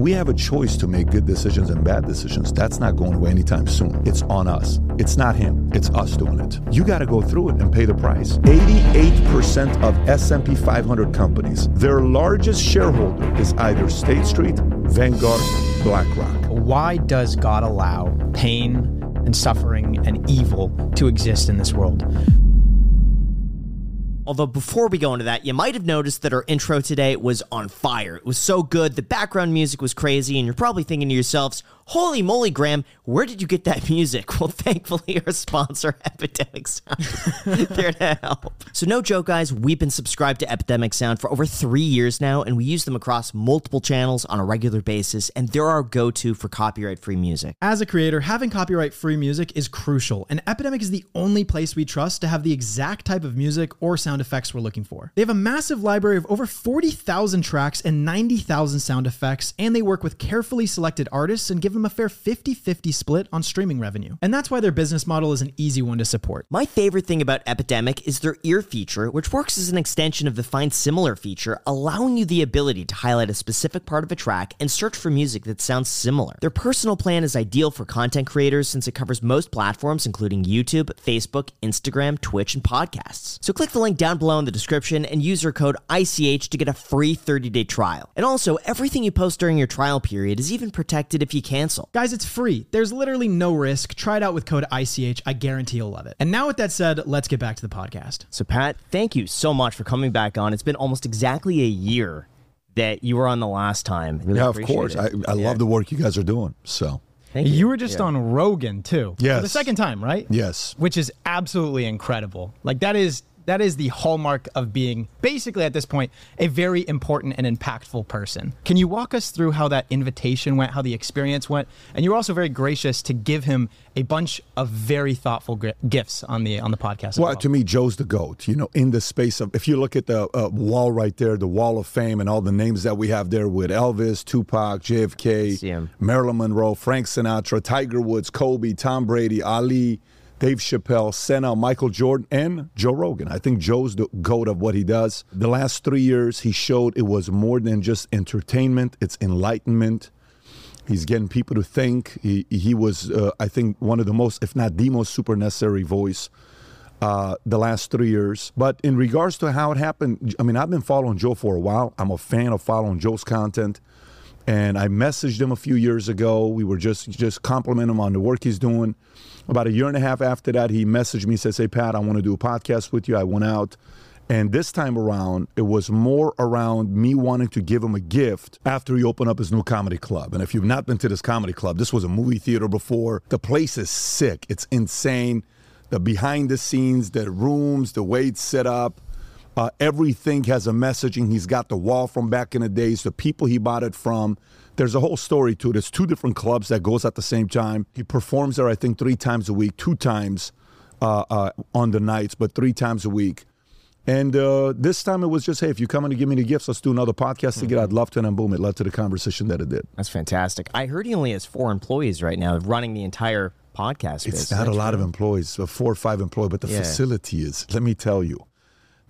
We have a choice to make good decisions and bad decisions. That's not going away anytime soon. It's on us. It's not him. It's us doing it. You got to go through it and pay the price. 88% of S&P 500 companies, their largest shareholder is either State Street, Vanguard, BlackRock. Why does God allow pain and suffering and evil to exist in this world? Although before we go into that, you might have noticed that our intro today was on fire. It was so good, the background music was crazy, and you're probably thinking to yourselves, holy moly, Graham, where did you get that music? Well, thankfully, our sponsor, Epidemic Sound, there to help. So no joke, guys, we've been subscribed to Epidemic Sound for over 3 years now, and we use them across multiple channels on a regular basis, and they're our go-to for copyright-free music. As a creator, having copyright-free music is crucial, and Epidemic is the only place we trust to have the exact type of music or sound effects we're looking for. They have a massive library of over 40,000 tracks and 90,000 sound effects, and they work with carefully selected artists and give them a fair 50-50 split on streaming revenue. And that's why their business model is an easy one to support. My favorite thing about Epidemic is their ear feature, which works as an extension of the Find Similar feature, allowing you the ability to highlight a specific part of a track and search for music that sounds similar. Their personal plan is ideal for content creators since it covers most platforms, including YouTube, Facebook, Instagram, Twitch, and podcasts. So click the link down below in the description and use our code ICH to get a free 30-day trial. And also, everything you post during your trial period is even protected if you cancel. Guys, it's free. There's literally no risk. Try it out with code ICH. I guarantee you'll love it. And now with that said, let's get back to the podcast. So Pat, thank you so much for coming back on. It's been almost exactly a year that you were on the last time. Really, yeah, of course. I love the work you guys are doing. So thank you. You were just on Rogan too. Yes. For the second time, right? Yes. Which is absolutely incredible. Like that is the hallmark of being basically at this point a very important and impactful person. Can you walk us through how that invitation went, how the experience went? And you were also very gracious to give him a bunch of very thoughtful gifts on the podcast. Well, to me, Joe's the GOAT, you know, in the space of, if you look at the wall right there, the Wall of Fame and all the names that we have there with Elvis, Tupac, JFK, Marilyn Monroe, Frank Sinatra, Tiger Woods, Kobe, Tom Brady, Ali, Dave Chappelle, Senna, Michael Jordan, and Joe Rogan. I think Joe's the GOAT of what he does. The last 3 years, he showed it was more than just entertainment. It's enlightenment. He's getting people to think. He was, I think, one of the most, if not the most, super necessary voice the last 3 years. But in regards to how it happened, I mean, I've been following Joe for a while. I'm a fan of following Joe's content. And I messaged him a few years ago. We were just complimenting him on the work he's doing. About a year and a half after that, he messaged me, says, hey, Pat, I want to do a podcast with you. I went out. And this time around, it was more around me wanting to give him a gift after he opened up his new comedy club. And if you've not been to this comedy club, this was a movie theater before. The place is sick. It's insane. The behind the scenes, the rooms, the way it's set up. Everything has a messaging. He's got the wall from back in the days, the people he bought it from. There's a whole story to it. It's two different clubs that goes at the same time. He performs there, I think, 3 times a week, 2 times on the nights, but 3 times a week. And this time it was just, hey, if you come in to give me the gifts, let's do another podcast together. I'd love to. And then boom, it led to the conversation that it did. That's fantastic. I heard he only has 4 employees right now running the entire podcast. It's not a lot of employees, 4 or 5 employees, but the facility is, let me tell you.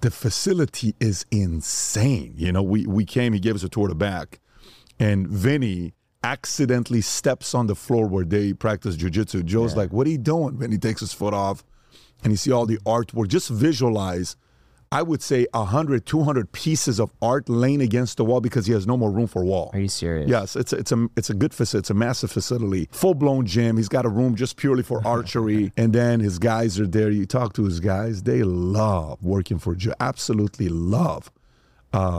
The facility is insane. You know, we came, he gave us a tour of the back, and Vinny accidentally steps on the floor where they practice jiu-jitsu. Joe's like, what are you doing? Vinny takes his foot off, and you see all the artwork. Just visualize, I would say, 100, 200 pieces of art laying against the wall because he has no more room for a wall. Are you serious? Yes, it's a good facility. It's a massive facility. Full-blown gym. He's got a room just purely for archery. And then his guys are there. You talk to his guys. They love working for Joe. Absolutely love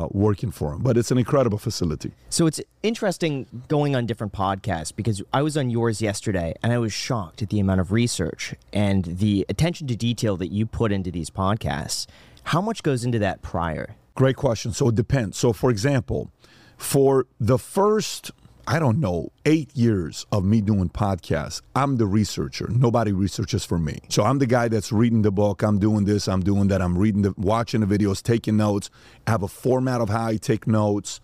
working for him. But it's an incredible facility. So it's interesting going on different podcasts because I was on yours yesterday and I was shocked at the amount of research and the attention to detail that you put into these podcasts. How much goes into that prior? Great question. So it depends. So for example, for the first, I don't know, 8 years of me doing podcasts, I'm the researcher. Nobody researches for me. So I'm the guy that's reading the book. I'm doing this. I'm doing that. I'm reading, watching the videos, taking notes. I have a format of how I take notes.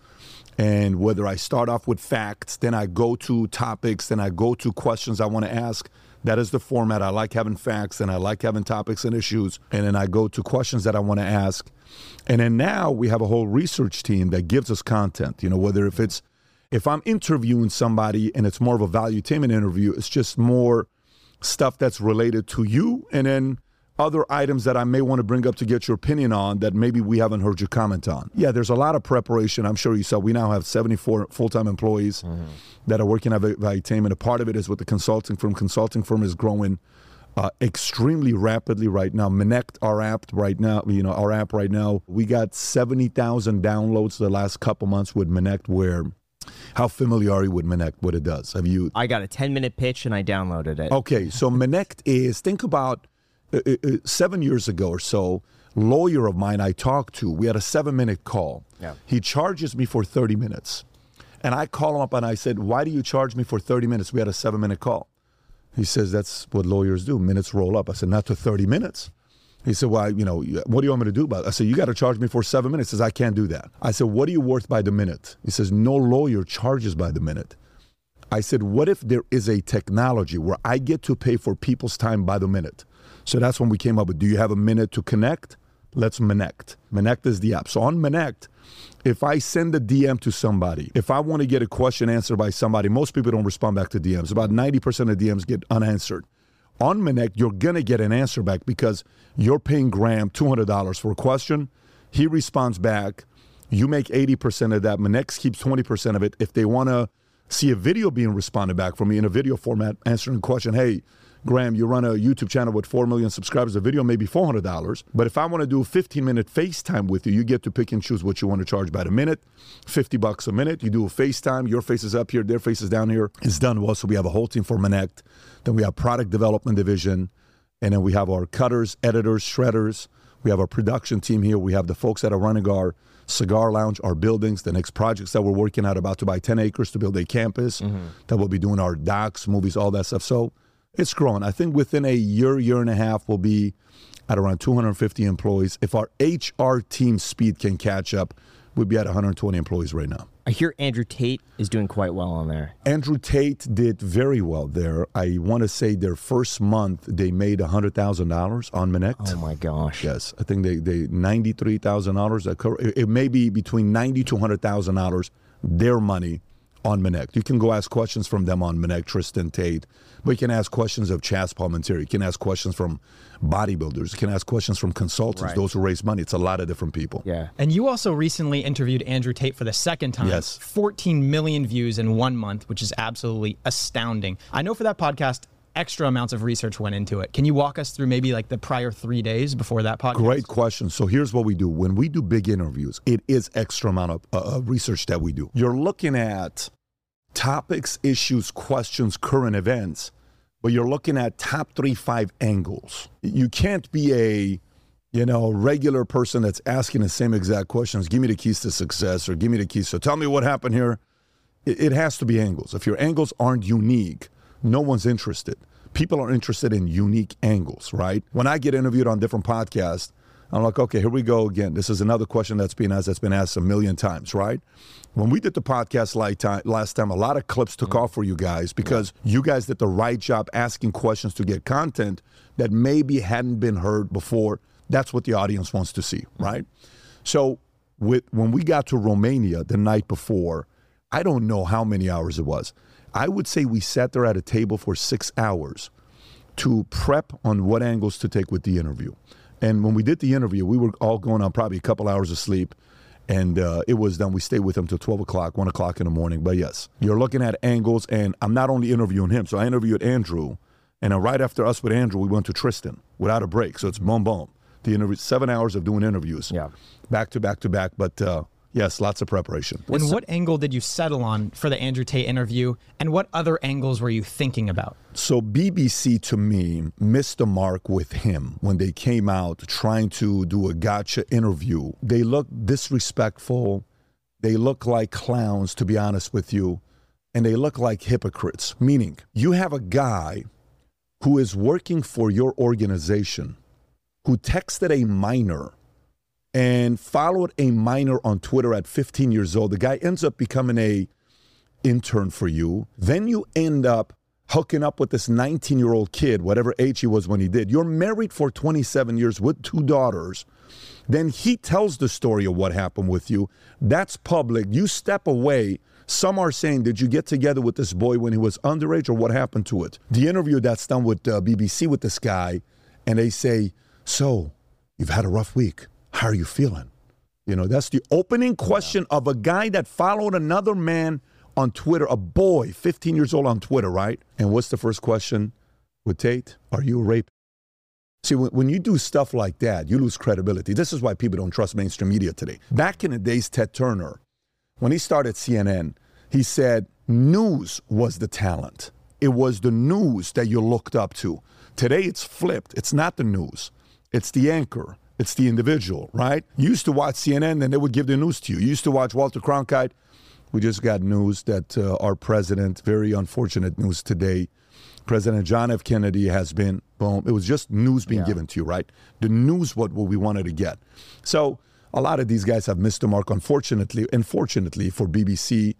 And whether I start off with facts, then I go to topics, then I go to questions I want to ask. That is the format. I like having facts, and I like having topics and issues, and then I go to questions that I want to ask. And then now we have a whole research team that gives us content, you know, whether if it's If I'm interviewing somebody and it's more of a valuetainment interview, it's just more stuff that's related to you, and then other items that I may want to bring up to get your opinion on that maybe we haven't heard your comment on. Yeah, there's a lot of preparation. I'm sure you saw we now have 74 full-time employees that are working at valuetainment. A part of it is with the consulting firm. Consulting firm is growing extremely rapidly right now. Minnect, our app right now, we got 70,000 downloads the last couple months with Minnect. Where, how familiar are you with Minnect, what it does? Have you? I got a 10-minute pitch and I downloaded it. Okay, so Minnect is, think about 7 years ago or so, lawyer of mine I talked to, we had a 7-minute call. Yeah. He charges me for 30 minutes. And I call him up and I said, why do you charge me for 30 minutes? We had a 7-minute call. He says, that's what lawyers do, minutes roll up. I said, not to 30 minutes. He said, well, you know, what do you want me to do about it? I said, you got to charge me for 7 minutes. He says, I can't do that. I said, what are you worth by the minute? He says, no lawyer charges by the minute. I said, what if there is a technology where I get to pay for people's time by the minute? So that's when we came up with, do you have a minute to connect? Let's Minnect. Minnect is the app. So on Minnect, if I send a DM to somebody, if I want to get a question answered by somebody, most people don't respond back to DMs. About 90% of DMs get unanswered. On Minnect, you're going to get an answer back because you're paying Graham $200 for a question. He responds back. You make 80% of that. Minnect keeps 20% of it. If they want to see a video being responded back from me in a video format, answering a question, hey, Graham, you run a YouTube channel with 4 million subscribers, a video may be $400. But if I want to do a 15-minute FaceTime with you, you get to pick and choose what you want to charge by the minute, 50 bucks a minute. You do a FaceTime, your face is up here, their face is down here. It's done well, so we have a whole team for Minnect. Then we have product development division, and then we have our cutters, editors, shredders. We have our production team here. We have the folks that are running our cigar lounge, our buildings, the next projects that we're working on, about to buy 10 acres to build a campus, that we'll be doing our docs, movies, all that stuff. So it's growing. I think within a year, year and a half, we'll be at around 250 employees. If our HR team speed can catch up, we'd be at 120 employees right now. I hear Andrew Tate is doing quite well on there. Andrew Tate did very well there. I want to say their first month, they made $100,000 on Minnect. Oh, my gosh. Yes. I think they $93,000. It may be between $90,000 to $100,000, their money, on Minnect. You can go ask questions from them on Minnect, Tristan Tate, but you can ask questions of Chaz Palmentieri. You can ask questions from bodybuilders. You can ask questions from consultants, those who raise money. It's a lot of different people. Yeah. And you also recently interviewed Andrew Tate for the second time. Yes. 14 million views in 1 month, which is absolutely astounding. I know for that podcast, extra amounts of research went into it. Can you walk us through maybe like the prior 3 days before that podcast? Great question. So here's what we do. When we do big interviews, it is extra amount of research that we do. You're looking at topics, issues, questions, current events, but you're looking at top 3-5 angles. You can't be a, you know, regular person that's asking the same exact questions. Give me the keys to success, or give me the keys. So tell me what happened here. It has to be angles. If your angles aren't unique, no one's interested. People are interested in unique angles, right? When I get interviewed on different podcasts, I'm like, okay, here we go again. This is another question that's been asked a million times, right? When we did the podcast last time, a lot of clips took off for you guys because you guys did the right job asking questions to get content that maybe hadn't been heard before. That's what the audience wants to see, right? So when we got to Romania the night before, I don't know how many hours it was. I would say we sat there at a table for 6 hours to prep on what angles to take with the interview. And when we did the interview, we were all going on probably a couple hours of sleep, and it was done. We stayed with him till 12 o'clock, 1 o'clock in the morning. But yes, you're looking at angles, and I'm not only interviewing him. So I interviewed Andrew, and then right after us with Andrew, we went to Tristan without a break. So it's boom, boom. The interview, 7 hours of doing interviews, back to back to back. But yes, lots of preparation. And what angle did you settle on for the Andrew Tate interview, and what other angles were you thinking about? So BBC, to me, missed the mark with him when they came out trying to do a gotcha interview. They look disrespectful. They look like clowns, to be honest with you, and they look like hypocrites, meaning you have a guy who is working for your organization who texted a minor and followed a minor on Twitter at 15 years old. The guy ends up becoming an intern for you. Then you end up hooking up with this 19-year-old kid, whatever age he was when he did. You're married for 27 years with 2 daughters. Then he tells the story of what happened with you. That's public. You step away Some are saying, did you get together with this boy when he was underage, or what happened to it? The interview that's done with BBC with this guy, and they say, so you've had a rough week. How are you feeling? You know, that's the opening question of a guy that followed another man on Twitter, a boy, 15 years old on Twitter, right? And what's the first question with Tate? Are you a rapist? See, when you do stuff like that, you lose credibility. This is why people don't trust mainstream media today. Back in the days, Ted Turner, when he started CNN, he said news was the talent. It was the news that you looked up to. Today, it's flipped. It's not the news. It's the anchor. It's the individual, right? You used to watch CNN, and they would give the news to you. You used to watch Walter Cronkite. We just got news that our president, very unfortunate news today, President John F. Kennedy has been, boom. It was just news being given to you, right? The news, what we wanted to get. So a lot of these guys have missed the mark, unfortunately. Unfortunately for BBC,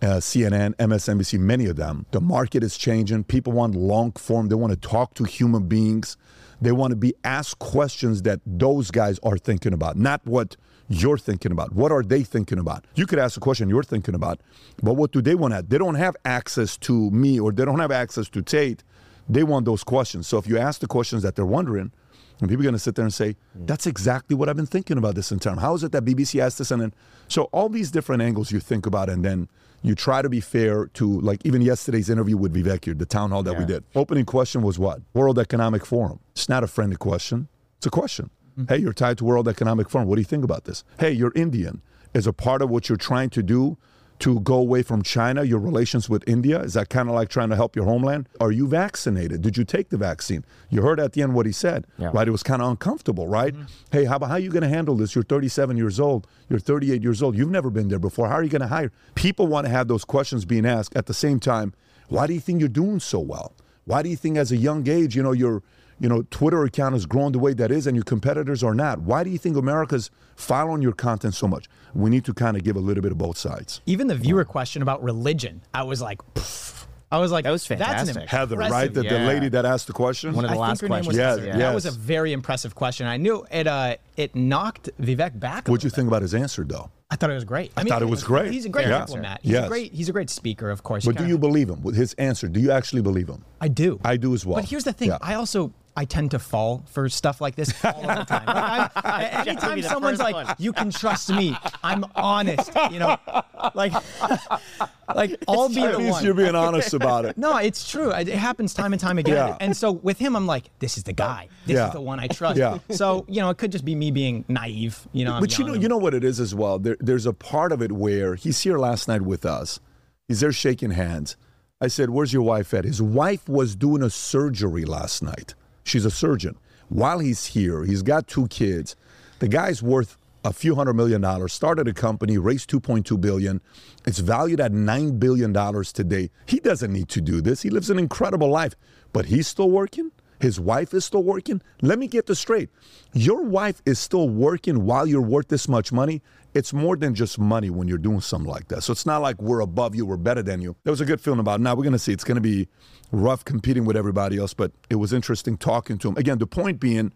CNN, MSNBC, many of them, the market is changing. People want long form. They want to talk to human beings. They want to be asked questions that those guys are thinking about, not what you're thinking about. What are they thinking about? You could ask a question you're thinking about, but what do they want at? They don't have access to me, or they don't have access to Tate. They want those questions. So if you ask the questions that they're wondering, and people are going to sit there and say, that's exactly what I've been thinking about this entire time. How is it that BBC asked this? And then, so all these different angles you think about, and then you try to be fair to, like, even yesterday's interview with Vivek, the town hall that we did. Opening question was what? World Economic Forum. It's not a friendly question. It's a question. Hey, you're tied to World Economic Forum. What do you think about this? Hey, you're Indian. Is a part of what you're trying to do to go away from China, your relations with India? Is that kind of like trying to help your homeland? Are you vaccinated? Did you take the vaccine? You heard at the end what he said, right? It was kind of uncomfortable, right? Hey, how are you going to handle this? You're 37 years old. You're 38 years old. You've never been there before. How are you going to hire? People want to have those questions being asked. At the same time, why do you think you're doing so well? Why do you think as a young age, you know, you're, you know, Twitter account has grown the way that is, and your competitors are not? Why do you think America's following your content so much? We need to kind of give a little bit of both sides. Even the viewer question about religion, I was like, pfft. I was like, that was fantastic. That's Heather, right? The, the lady that asked the question? One of the last questions. Yes. That was a very impressive question. I knew it it knocked Vivek back. What'd you think about his answer, though? I thought it was great. I mean, thought it was great. He's a great diplomat. He's, he's a great speaker, of course. But do you believe him? With his answer, do you actually believe him? I do. I do as well. But here's the thing. I also... I tend to fall for stuff like this all the time. Like anytime someone's like, you can trust me, I'm honest, you know, like I'll be the one. At least you're being honest about it. No, it's true. It happens time and time again. And so with him, I'm like, this is the guy. This is the one I trust. So, you know, it could just be me being naive, you know. But you know what it is as well? There's a part of it where he's here last night with us. He's there shaking hands. I said, where's your wife at? His wife was doing a surgery last night. She's a surgeon. While he's here, he's got two kids. The guy's worth a few $100 million, started a company, raised $2.2 billion. It's valued at $9 billion today. He doesn't need to do this. He lives an incredible life, but he's still working. His wife is still working. Let me get this straight. Your wife is still working while you're worth this much money. It's more than just money when you're doing something like that. So it's not like we're above you, we're better than you. There was a good feeling about it. Now we're going to see. It's going to be rough competing with everybody else, but it was interesting talking to him. Again, the point being,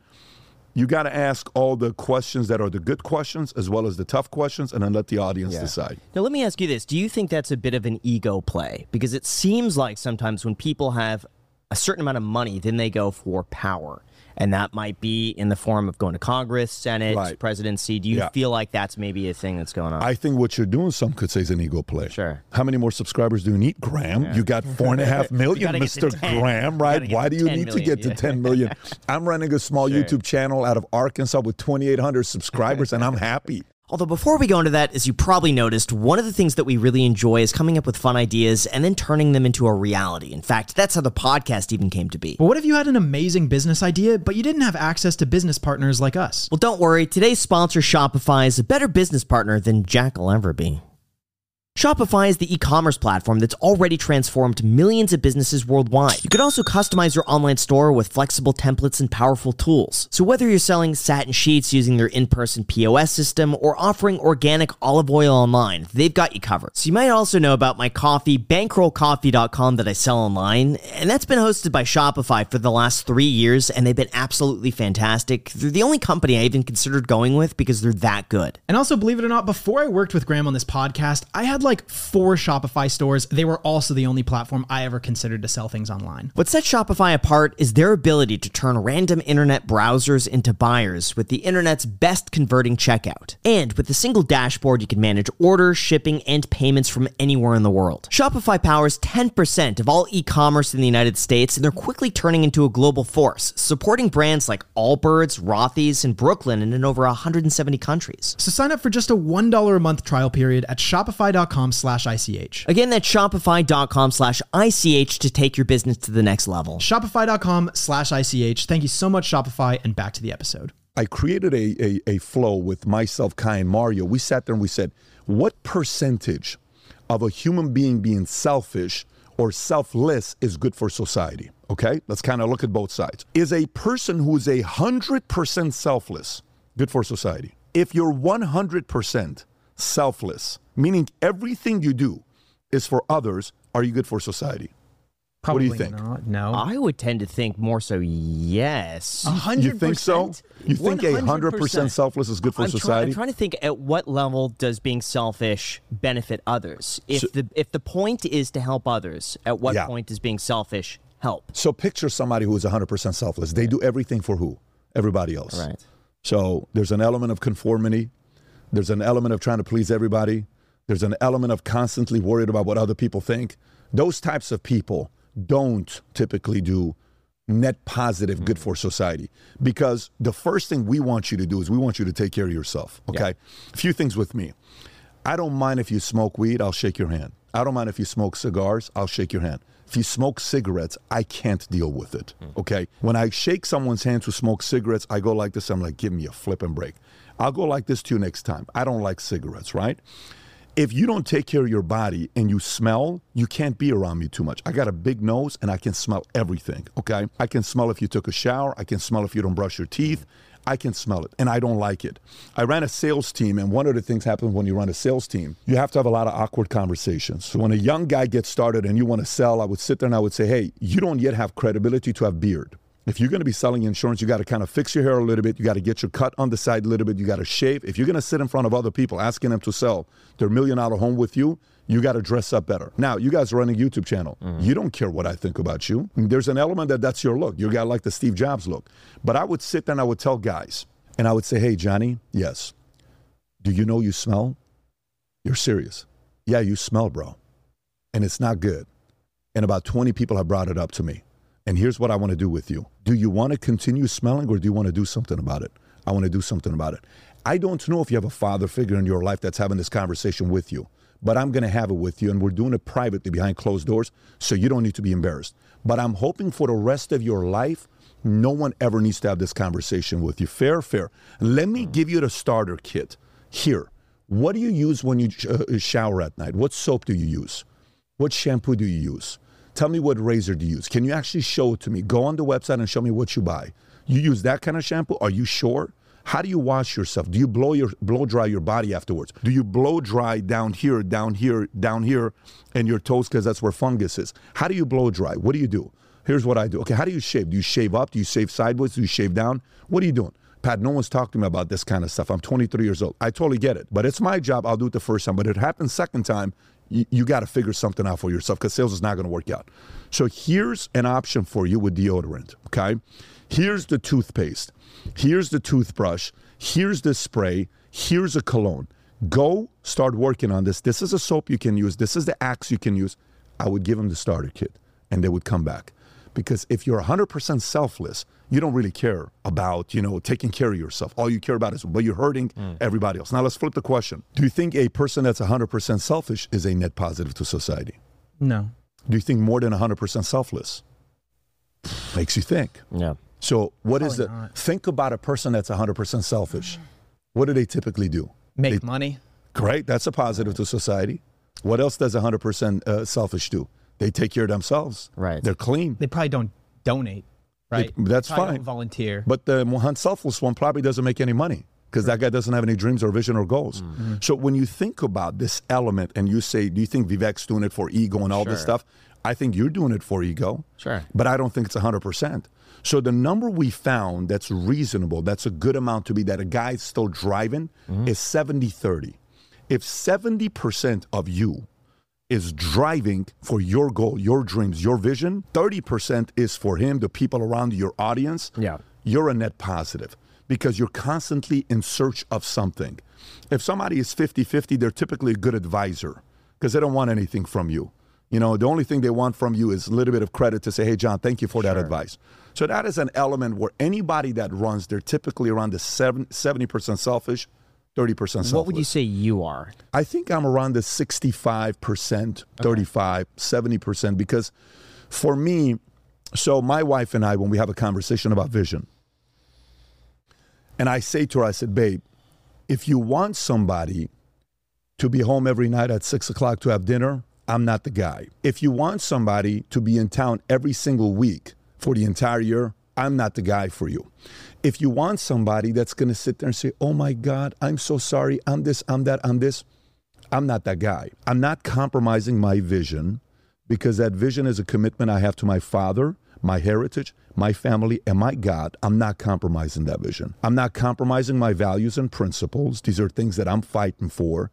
you got to ask all the questions that are the good questions as well as the tough questions, and then let the audience decide. Now, let me ask you this. Do you think that's a bit of an ego play? Because it seems like sometimes when people have a certain amount of money, then they go for power. And that might be in the form of going to Congress, Senate, presidency. Do you feel like that's maybe a thing that's going on? I think what you're doing, some could say, is an ego play. Sure. How many more subscribers do you need, Graham? You got 4.5 million, Mr. Graham, right? Why do you need to get to 10 million? I'm running a small YouTube channel out of Arkansas with 2,800 subscribers, and I'm happy. Although before we go into that, as you probably noticed, one of the things that we really enjoy is coming up with fun ideas and then turning them into a reality. In fact, that's how the podcast even came to be. But what if you had an amazing business idea, but you didn't have access to business partners like us? Well, don't worry. Today's sponsor, Shopify, is a better business partner than Jack will ever be. Shopify is the e-commerce platform that's already transformed millions of businesses worldwide. You can also customize your online store with flexible templates and powerful tools. So whether you're selling satin sheets using their in-person POS system or offering organic olive oil online, they've got you covered. So you might also know about my coffee, BankrollCoffee.com, that I sell online, and that's been hosted by Shopify for the last 3 years, and they've been absolutely fantastic. They're the only company I even considered going with because they're that good. And also, believe it or not, before I worked with Graham on this podcast, I had like 4 Shopify stores. They were also the only platform I ever considered to sell things online. What sets Shopify apart is their ability to turn random internet browsers into buyers with the internet's best converting checkout. And with a single dashboard, you can manage orders, shipping, and payments from anywhere in the world. Shopify powers 10% of all e-commerce in the United States, and they're quickly turning into a global force, supporting brands like Allbirds, Rothy's, and Brooklyn, and in over 170 countries. So sign up for just a $1 a month trial period at shopify.com/ICH. Again, that's shopify.com/ICH to take your business to the next level. Shopify.com/ICH. Thank you so much, Shopify, and back to the episode. I created a flow with myself, Kai, and Mario. We sat there and we said, what percentage of a human being being selfish or selfless is good for society? Okay, let's kind of look at both sides. Is a person who is 100% selfless good for society? If you're 100% selfless, meaning everything you do is for others, are you good for society? Probably what do you think? Not, no. I would tend to think more so yes. 100%? You think so? You think 100%. 100% selfless is good for society? I'm trying to think at what level does being selfish benefit others? If the point is to help others, at what point does being selfish help? So picture somebody who is 100% selfless. They do everything for who? Everybody else. Right. So there's an element of conformity. There's an element of trying to please everybody. There's an element of constantly worried about what other people think. Those types of people don't typically do net positive, good for society, because the first thing we want you to do is we want you to take care of yourself, okay? A few things with me. I don't mind if you smoke weed, I'll shake your hand. I don't mind if you smoke cigars, I'll shake your hand. If you smoke cigarettes, I can't deal with it, okay? When I shake someone's hands who smokes cigarettes, I go like this, I'm like, give me a flipping break. I'll go like this to you next time. I don't like cigarettes, right? If you don't take care of your body and you smell, you can't be around me too much. I got a big nose and I can smell everything, okay? I can smell if you took a shower. I can smell if you don't brush your teeth. I can smell it, and I don't like it. I ran a sales team, and one of the things happens when you run a sales team, you have to have a lot of awkward conversations. So when a young guy gets started and you want to sell, I would sit there and I would say, hey, you don't yet have credibility to have beard. If you're going to be selling insurance, you got to kind of fix your hair a little bit. You got to get your cut on the side a little bit. You got to shave. If you're going to sit in front of other people asking them to sell their $1 million home with you, you got to dress up better. Now, you guys run a YouTube channel. You don't care what I think about you. There's an element that's your look. You got like the Steve Jobs look. But I would sit there and I would tell guys, and I would say, hey, Johnny, yes. Do you know you smell? You're serious. Yeah, you smell, bro. And it's not good. And about 20 people have brought it up to me. And here's what I want to do with you. Do you want to continue smelling or do you want to do something about it? I want to do something about it. I don't know if you have a father figure in your life that's having this conversation with you, but I'm going to have it with you, and we're doing it privately behind closed doors, so you don't need to be embarrassed. But I'm hoping for the rest of your life, no one ever needs to have this conversation with you. Fair, fair. Let me give you the starter kit. Here, what do you use when you shower at night? What soap do you use? What shampoo do you use? Tell me what razor do you use. Can you actually show it to me? Go on the website and show me what you buy. You use that kind of shampoo? Are you sure? How do you wash yourself? Do you blow dry your body afterwards? Do you blow dry down here, and your toes, because that's where fungus is? How do you blow dry? What do you do? Here's what I do. Okay, how do you shave? Do you shave up? Do you shave sideways? Do you shave down? What are you doing? Pat, no one's talking to me about this kind of stuff. I'm 23 years old. I totally get it, but it's my job. I'll do it the first time, but it happens second time. You got to figure something out for yourself, because sales is not going to work out. So here's an option for you with deodorant, okay? Here's the toothpaste. Here's the toothbrush. Here's the spray. Here's a cologne. Go start working on this. This is a soap you can use. This is the axe you can use. I would give them the starter kit, and they would come back. Because if you're 100% selfless, you don't really care about, taking care of yourself. All you care about is, you're hurting everybody else. Now let's flip the question. Do you think a person that's 100% selfish is a net positive to society? No. Do you think more than 100% selfless? Makes you think. Yeah. So what Probably is the, not. Think about a person that's 100% selfish. What do they typically do? Make money. Great, that's a positive to society. What else does 100% selfish do? They take care of themselves. Right. They're clean. They probably don't donate. Right. That's fine. Don't volunteer. But the unselfless one probably doesn't make any money, because that guy doesn't have any dreams or vision or goals. So when you think about this element and you say, do you think Vivek's doing it for ego and all this stuff? I think you're doing it for ego. Sure. But I don't think it's 100%. So the number we found that's reasonable, that's a good amount to be that a guy's still driving, is 70-30. If 70% of you is driving for your goal, your dreams, your vision, 30% is for him, the people around you, your audience, yeah, you're a net positive because you're constantly in search of something. If somebody is 50-50, they're typically a good advisor because they don't want anything from you. You know, the only thing they want from you is a little bit of credit to say, hey, John, thank you for that advice. So that is an element where anybody that runs, they're typically around the 70% selfish, 30% selfless. What would you say you are? I think I'm around the 65%, 35, 70%, because for me, so my wife and I, when we have a conversation about vision, and I say to her, I said, babe, if you want somebody to be home every night at 6 o'clock to have dinner, I'm not the guy. If you want somebody to be in town every single week for the entire year, I'm not the guy for you. If you want somebody that's going to sit there and say, oh my God, I'm so sorry, I'm this, I'm that, I'm this, I'm not that guy. I'm not compromising my vision because that vision is a commitment I have to my father, my heritage, my family, and my God. I'm not compromising that vision. I'm not compromising my values and principles. These are things that I'm fighting for.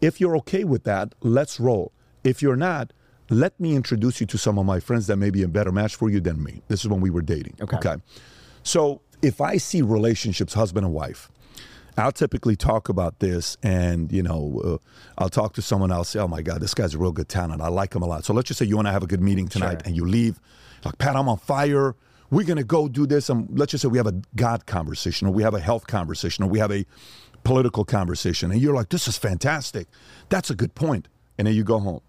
If you're okay with that, let's roll. If you're not, let me introduce you to some of my friends that may be a better match for you than me. This is when we were dating. Okay. So if I see relationships, husband and wife, I'll typically talk about this and, you know, I'll talk to someone, I'll say, oh my God, this guy's a real good talent. I like him a lot. So let's just say you and I have a good meeting tonight and you leave. Like, Pat, I'm on fire. We're going to go do this. And let's just say we have a God conversation or we have a health conversation or we have a political conversation. And you're like, this is fantastic. That's a good point. And then you go home.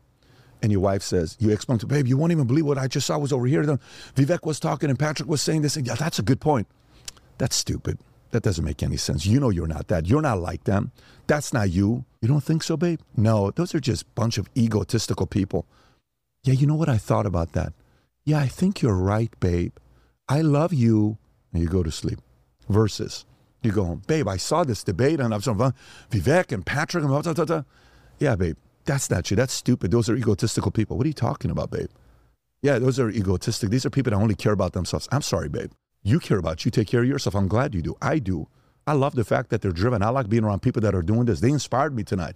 And your wife says, you explain to, babe, you won't even believe what I just saw was over here. Then Vivek was talking and Patrick was saying this. And, yeah, that's a good point. That's stupid. That doesn't make any sense. You know you're not that. You're not like them. That's not you. You don't think so, babe? No, those are just a bunch of egotistical people. Yeah, you know what I thought about that? Yeah, I think you're right, babe. I love you. And you go to sleep. Versus, you go home, babe, I saw this debate and I'm Vivek and Patrick. And yeah, babe. That's not you. That's stupid. Those are egotistical people. What are you talking about, babe? Yeah, those are egotistic. These are people that only care about themselves. I'm sorry, babe. You care about you. Take care of yourself. I'm glad you do. I do. I love the fact that they're driven. I like being around people that are doing this. They inspired me tonight.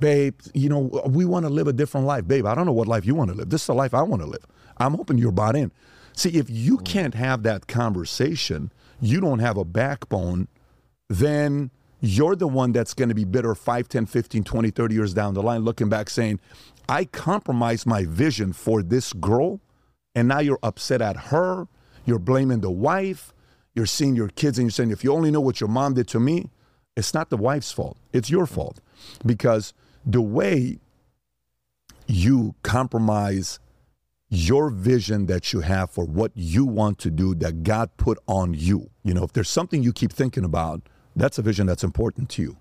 Babe, you know, we want to live a different life. Babe, I don't know what life you want to live. This is the life I want to live. I'm hoping you're bought in. See, if you can't have that conversation, you don't have a backbone, then you're the one that's going to be bitter 5, 10, 15, 20, 30 years down the line, looking back saying, I compromised my vision for this girl, and now you're upset at her, you're blaming the wife, you're seeing your kids, and you're saying, if you only know what your mom did to me, it's not the wife's fault, it's your fault. Because the way you compromise your vision that you have for what you want to do that God put on you, you know, if there's something you keep thinking about, that's a vision that's important to you.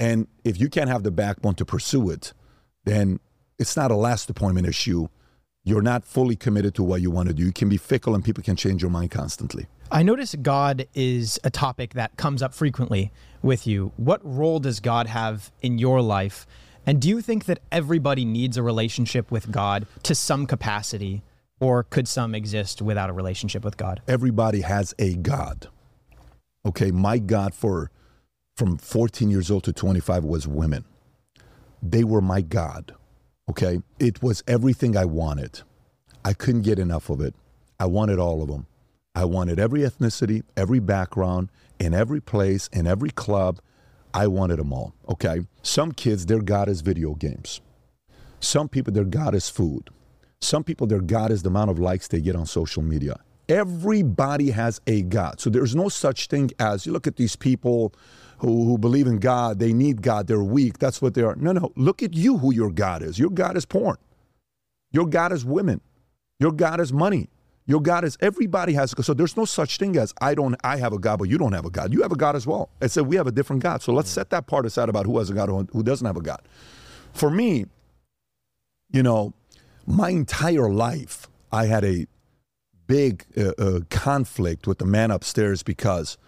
And if you can't have the backbone to pursue it, then it's not a last appointment issue. You're not fully committed to what you want to do. You can be fickle and people can change your mind constantly. I notice God is a topic that comes up frequently with you. What role does God have in your life? And do you think that everybody needs a relationship with God to some capacity, or could some exist without a relationship with God? Everybody has a God. Okay, my God from 14 years old to 25 was women. They were my God, okay? It was everything I wanted. I couldn't get enough of it. I wanted all of them. I wanted every ethnicity, every background, in every place, in every club. I wanted them all, okay? Some kids, their God is video games. Some people, their God is food. Some people, their God is the amount of likes they get on social media. Everybody has a God. So there's no such thing as, you look at these people who believe in God, they need God, they're weak, that's what they are. No, no, look at you who your God is. Your God is porn. Your God is women. Your God is money. Your God is, everybody has a God. So there's no such thing as, I have a God, but you don't have a God. You have a God as well. I said, we have a different God. So let's set that part aside about who has a God, who doesn't have a God. For me, you know, my entire life, I had a big conflict with the man upstairs because,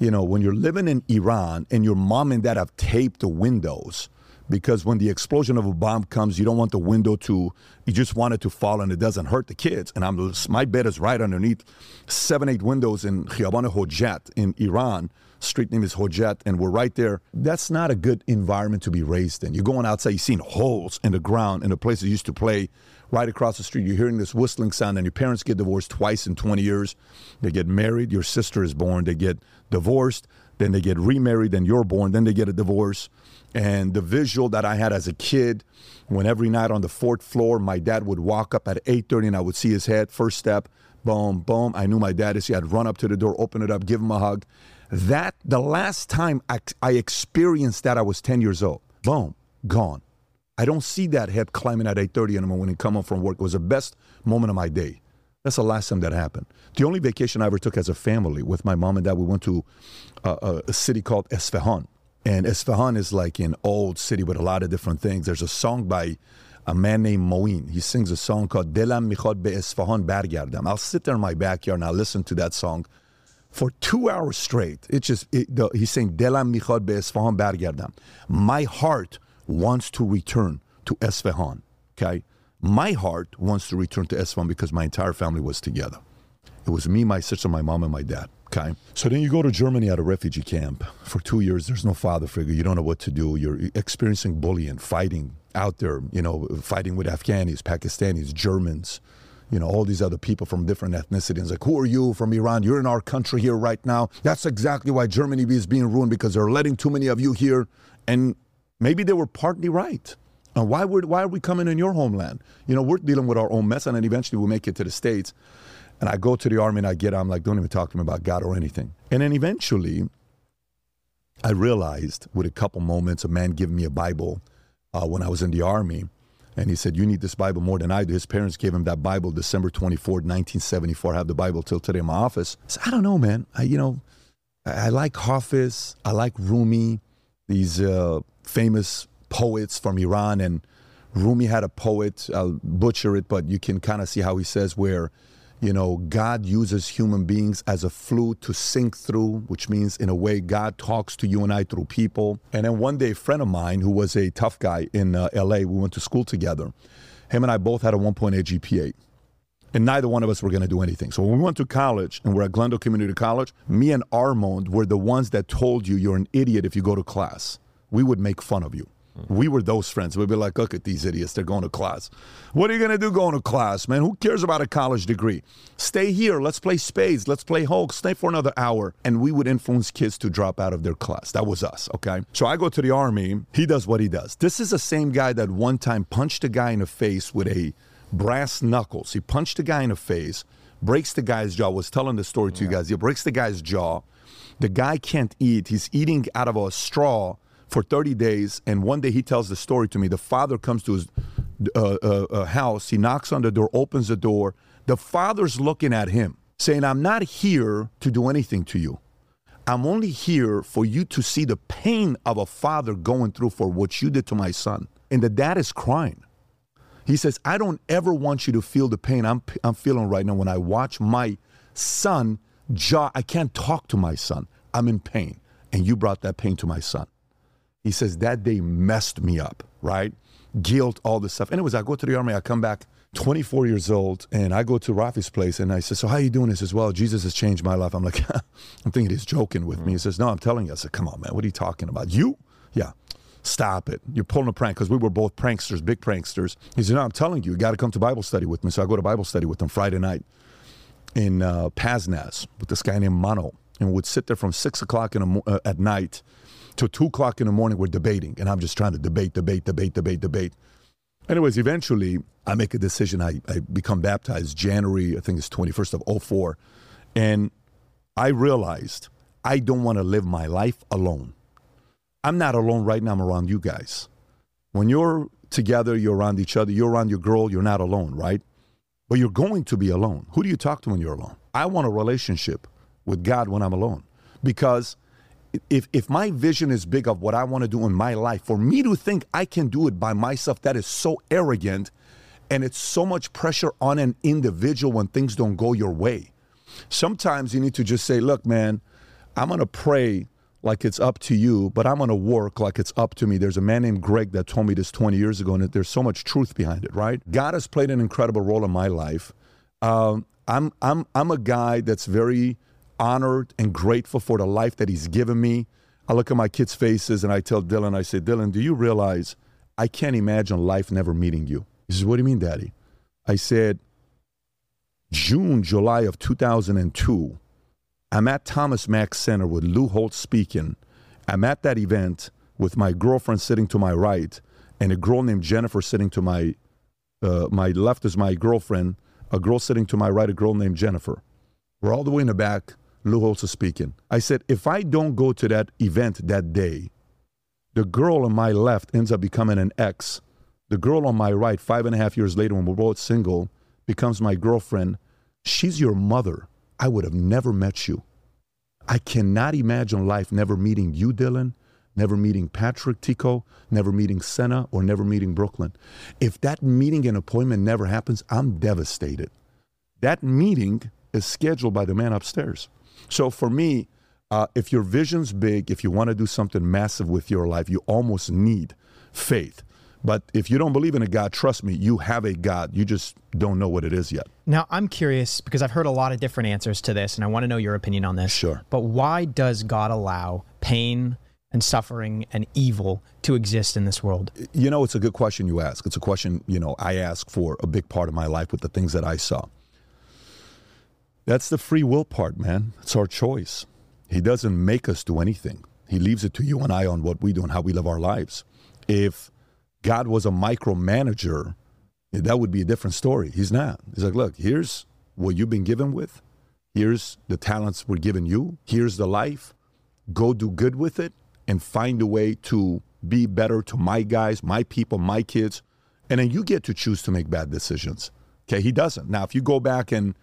you know, when you're living in Iran and your mom and dad have taped the windows because when the explosion of a bomb comes, you don't want the window to, you just want it to fall and it doesn't hurt the kids. And my bed is right underneath 7, 8 windows in Khiyaban-e Hojat in Iran. street name is Hojat, and we're right there. That's not a good environment to be raised in. You're going outside, you're seeing holes in the ground in the places you used to play. Right across the street, you're hearing this whistling sound, and your parents get divorced twice in 20 years. They get married, your sister is born, they get divorced, then they get remarried, then you're born, then they get a divorce. And the visual that I had as a kid, when every night on the fourth floor, my dad would walk up at 8:30 and I would see his head, first step, boom, boom. I knew my dad is here. I'd run up to the door, open it up, give him a hug. That, the last time I experienced that, I was 10 years old. Boom, gone. I don't see that head climbing at 8:30 anymore when he come home from work. It was the best moment of my day. That's the last time that happened. The only vacation I ever took as a family with my mom and dad, we went to a city called Esfahan. And Esfahan is like an old city with a lot of different things. There's a song by a man named Moeen. He sings a song called Delam Mikhad Be Esfahan Bargardam. I'll sit there in my backyard and I'll listen to that song for 2 hours straight. It's just, he's saying Delam Mikhad Be Esfahan Bargardam. My heart wants to return to Esfahan, okay? My heart wants to return to Esfahan because my entire family was together. It was me, my sister, my mom, and my dad, okay? So then you go to Germany at a refugee camp. For 2 years, there's no father figure. You don't know what to do. You're experiencing bullying, fighting out there, you know, fighting with Afghanis, Pakistanis, Germans, you know, all these other people from different ethnicities. Like, who are you from Iran? You're in our country here right now. That's exactly why Germany is being ruined, because they're letting too many of you here. And maybe they were partly right. And why are we coming in your homeland? You know, we're dealing with our own mess, and then eventually we'll make it to the States. And I go to the Army, and I get out. I'm like, don't even talk to me about God or anything. And then eventually, I realized with a couple moments, a man gave me a Bible when I was in the Army. And he said, you need this Bible more than I do. His parents gave him that Bible December 24th, 1974. I have the Bible till today in my office. I said, I don't know, man. I like Hafiz. I like Rumi. These famous poets from Iran, and Rumi had a poet, I'll butcher it, but you can kind of see how he says where, you know, God uses human beings as a flute to sink through, which means in a way God talks to you and I through people. And then one day a friend of mine who was a tough guy in LA, we went to school together. Him and I both had a 1.8 GPA. And neither one of us were going to do anything. So when we went to college, and we're at Glendale Community College, me and Armand were the ones that told you you're an idiot if you go to class. We would make fun of you. Mm-hmm. We were those friends. We'd be like, look at these idiots, they're going to class. What are you going to do going to class, man? Who cares about a college degree? Stay here, let's play spades, let's play hoax, stay for another hour. And we would influence kids to drop out of their class. That was us, okay? So I go to the Army, he does what he does. This is the same guy that one time punched a guy in the face with a brass knuckles. He punched the guy in the face, breaks the guy's jaw. I was telling the story to you guys. He breaks the guy's jaw. The guy can't eat. He's eating out of a straw for 30 days. And one day he tells the story to me. The father comes to his house. He knocks on the door, opens the door. The father's looking at him saying, I'm not here to do anything to you. I'm only here for you to see the pain of a father going through for what you did to my son. And the dad is crying. He says, I don't ever want you to feel the pain I'm feeling right now when I watch my son jaw. I can't talk to my son. I'm in pain. And you brought that pain to my son. He says, that day messed me up, right? Guilt, all this stuff. Anyways, I go to the Army. I come back 24 years old, and I go to Rafi's place, and I say, so how are you doing? He says, well, Jesus has changed my life. I'm like, I'm thinking he's joking with me. He says, no, I'm telling you. I said, come on, man. What are you talking about? You? Yeah. Stop it. You're pulling a prank, because we were both pranksters, big pranksters. He said, no, I'm telling you, you got to come to Bible study with me. So I go to Bible study with him Friday night in Paznas with this guy named Mano. And we would sit there from 6 o'clock at night to 2 o'clock in the morning. We're debating. And I'm just trying to debate. Anyways, eventually, I make a decision. I become baptized January, I think it's 21st of 04. And I realized I don't want to live my life alone. I'm not alone right now, I'm around you guys. When you're together, you're around each other, you're around your girl, you're not alone, right? But you're going to be alone. Who do you talk to when you're alone? I want a relationship with God when I'm alone. Because if my vision is big of what I want to do in my life, for me to think I can do it by myself, that is so arrogant, and it's so much pressure on an individual when things don't go your way. Sometimes you need to just say, look, man, I'm going to pray like it's up to you, but I'm going to work like it's up to me. There's a man named Greg that told me this 20 years ago, and there's so much truth behind it, right? God has played an incredible role in my life. I'm a guy that's very honored and grateful for the life that he's given me. I look at my kids' faces and I tell Dylan, I say, Dylan, do you realize I can't imagine life never meeting you? He says, what do you mean, Daddy? I said, June, July of 2002, I'm at Thomas Mack Center with Lou Holtz speaking. I'm at that event with my girlfriend sitting to my right and a girl named Jennifer sitting to my, my left is my girlfriend, a girl sitting to my right, a girl named Jennifer. We're all the way in the back, Lou Holtz is speaking. I said, if I don't go to that event that day, the girl on my left ends up becoming an ex. The girl on my right, 5.5 years later when we're both single, becomes my girlfriend. She's your mother. I would have never met you. I cannot imagine life never meeting you, Dylan, never meeting Patrick Tico, never meeting Senna, or never meeting Brooklyn. If that meeting and appointment never happens, I'm devastated. That meeting is scheduled by the man upstairs. So for me, if your vision's big, if you want to do something massive with your life, you almost need faith. But if you don't believe in a God, trust me, you have a God. You just don't know what it is yet. Now, I'm curious because I've heard a lot of different answers to this, and I want to know your opinion on this. Sure. But why does God allow pain and suffering and evil to exist in this world? You know, it's a good question you ask. It's a question, you know, I ask for a big part of my life with the things that I saw. That's the free will part, man. It's our choice. He doesn't make us do anything. He leaves it to you and I on what we do and how we live our lives. If God was a micromanager, that would be a different story. He's not. He's like, look, here's what you've been given with. Here's the talents we're giving you. Here's the life. Go do good with it and find a way to be better to my guys, my people, my kids. And then you get to choose to make bad decisions. Okay, he doesn't. Now, if you go back and,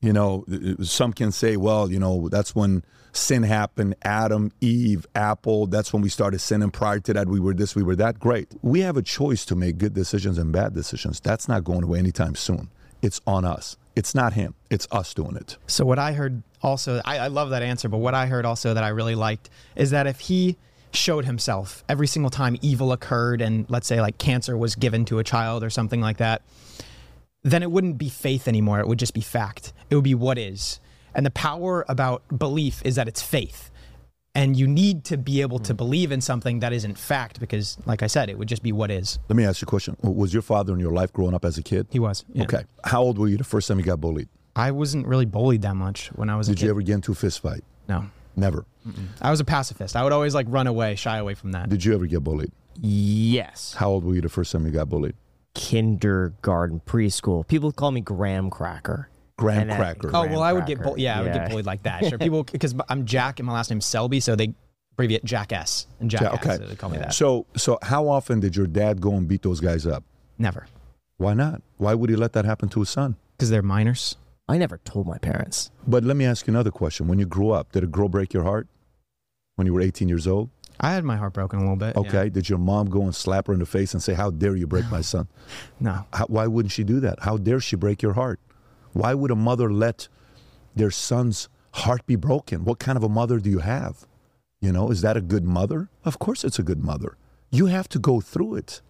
you know, some can say, well, you know, that's when sin happened, Adam, Eve, Apple, that's when we started sinning. Prior to that, we were this, we were that. Great. We have a choice to make good decisions and bad decisions. That's not going away anytime soon. It's on us. It's not him. It's us doing it. So what I heard also, I love that answer, but what I heard also that I really liked is that if he showed himself every single time evil occurred and let's say like cancer was given to a child or something like that, then it wouldn't be faith anymore. It would just be fact. It would be what is. And the power about belief is that it's faith. And you need to be able to believe in something that isn't fact because, like I said, it would just be what is. Let me ask you a question. Was your father in your life growing up as a kid? He was. Yeah. Okay. How old were you the first time you got bullied? I wasn't really bullied that much when I was a kid. Did you ever get into a fist fight? No. Never? Mm-mm. I was a pacifist. I would always like run away, shy away from that. Did you ever get bullied? Yes. How old were you the first time you got bullied? Kindergarten, preschool. People call me graham cracker. Graham cracker. Oh, well, I would get bullied. Yeah, I would get bullied like that. Sure. People, because I'm Jack and my last name's Selby, so they abbreviate Jack S. And Jack S, so they call me that. So how often did your dad go and beat those guys up? Never. Why not? Why would he let that happen to his son? Because they're minors. I never told my parents. But let me ask you another question. When you grew up, did a girl break your heart when you were 18 years old? I had my heart broken a little bit. Okay. Yeah. Did your mom go and slap her in the face and say, how dare you break my son? No. Why wouldn't she do that? How dare she break your heart? Why would a mother let their son's heart be broken? What kind of a mother do you have? You know, is that a good mother? Of course it's a good mother. You have to go through it.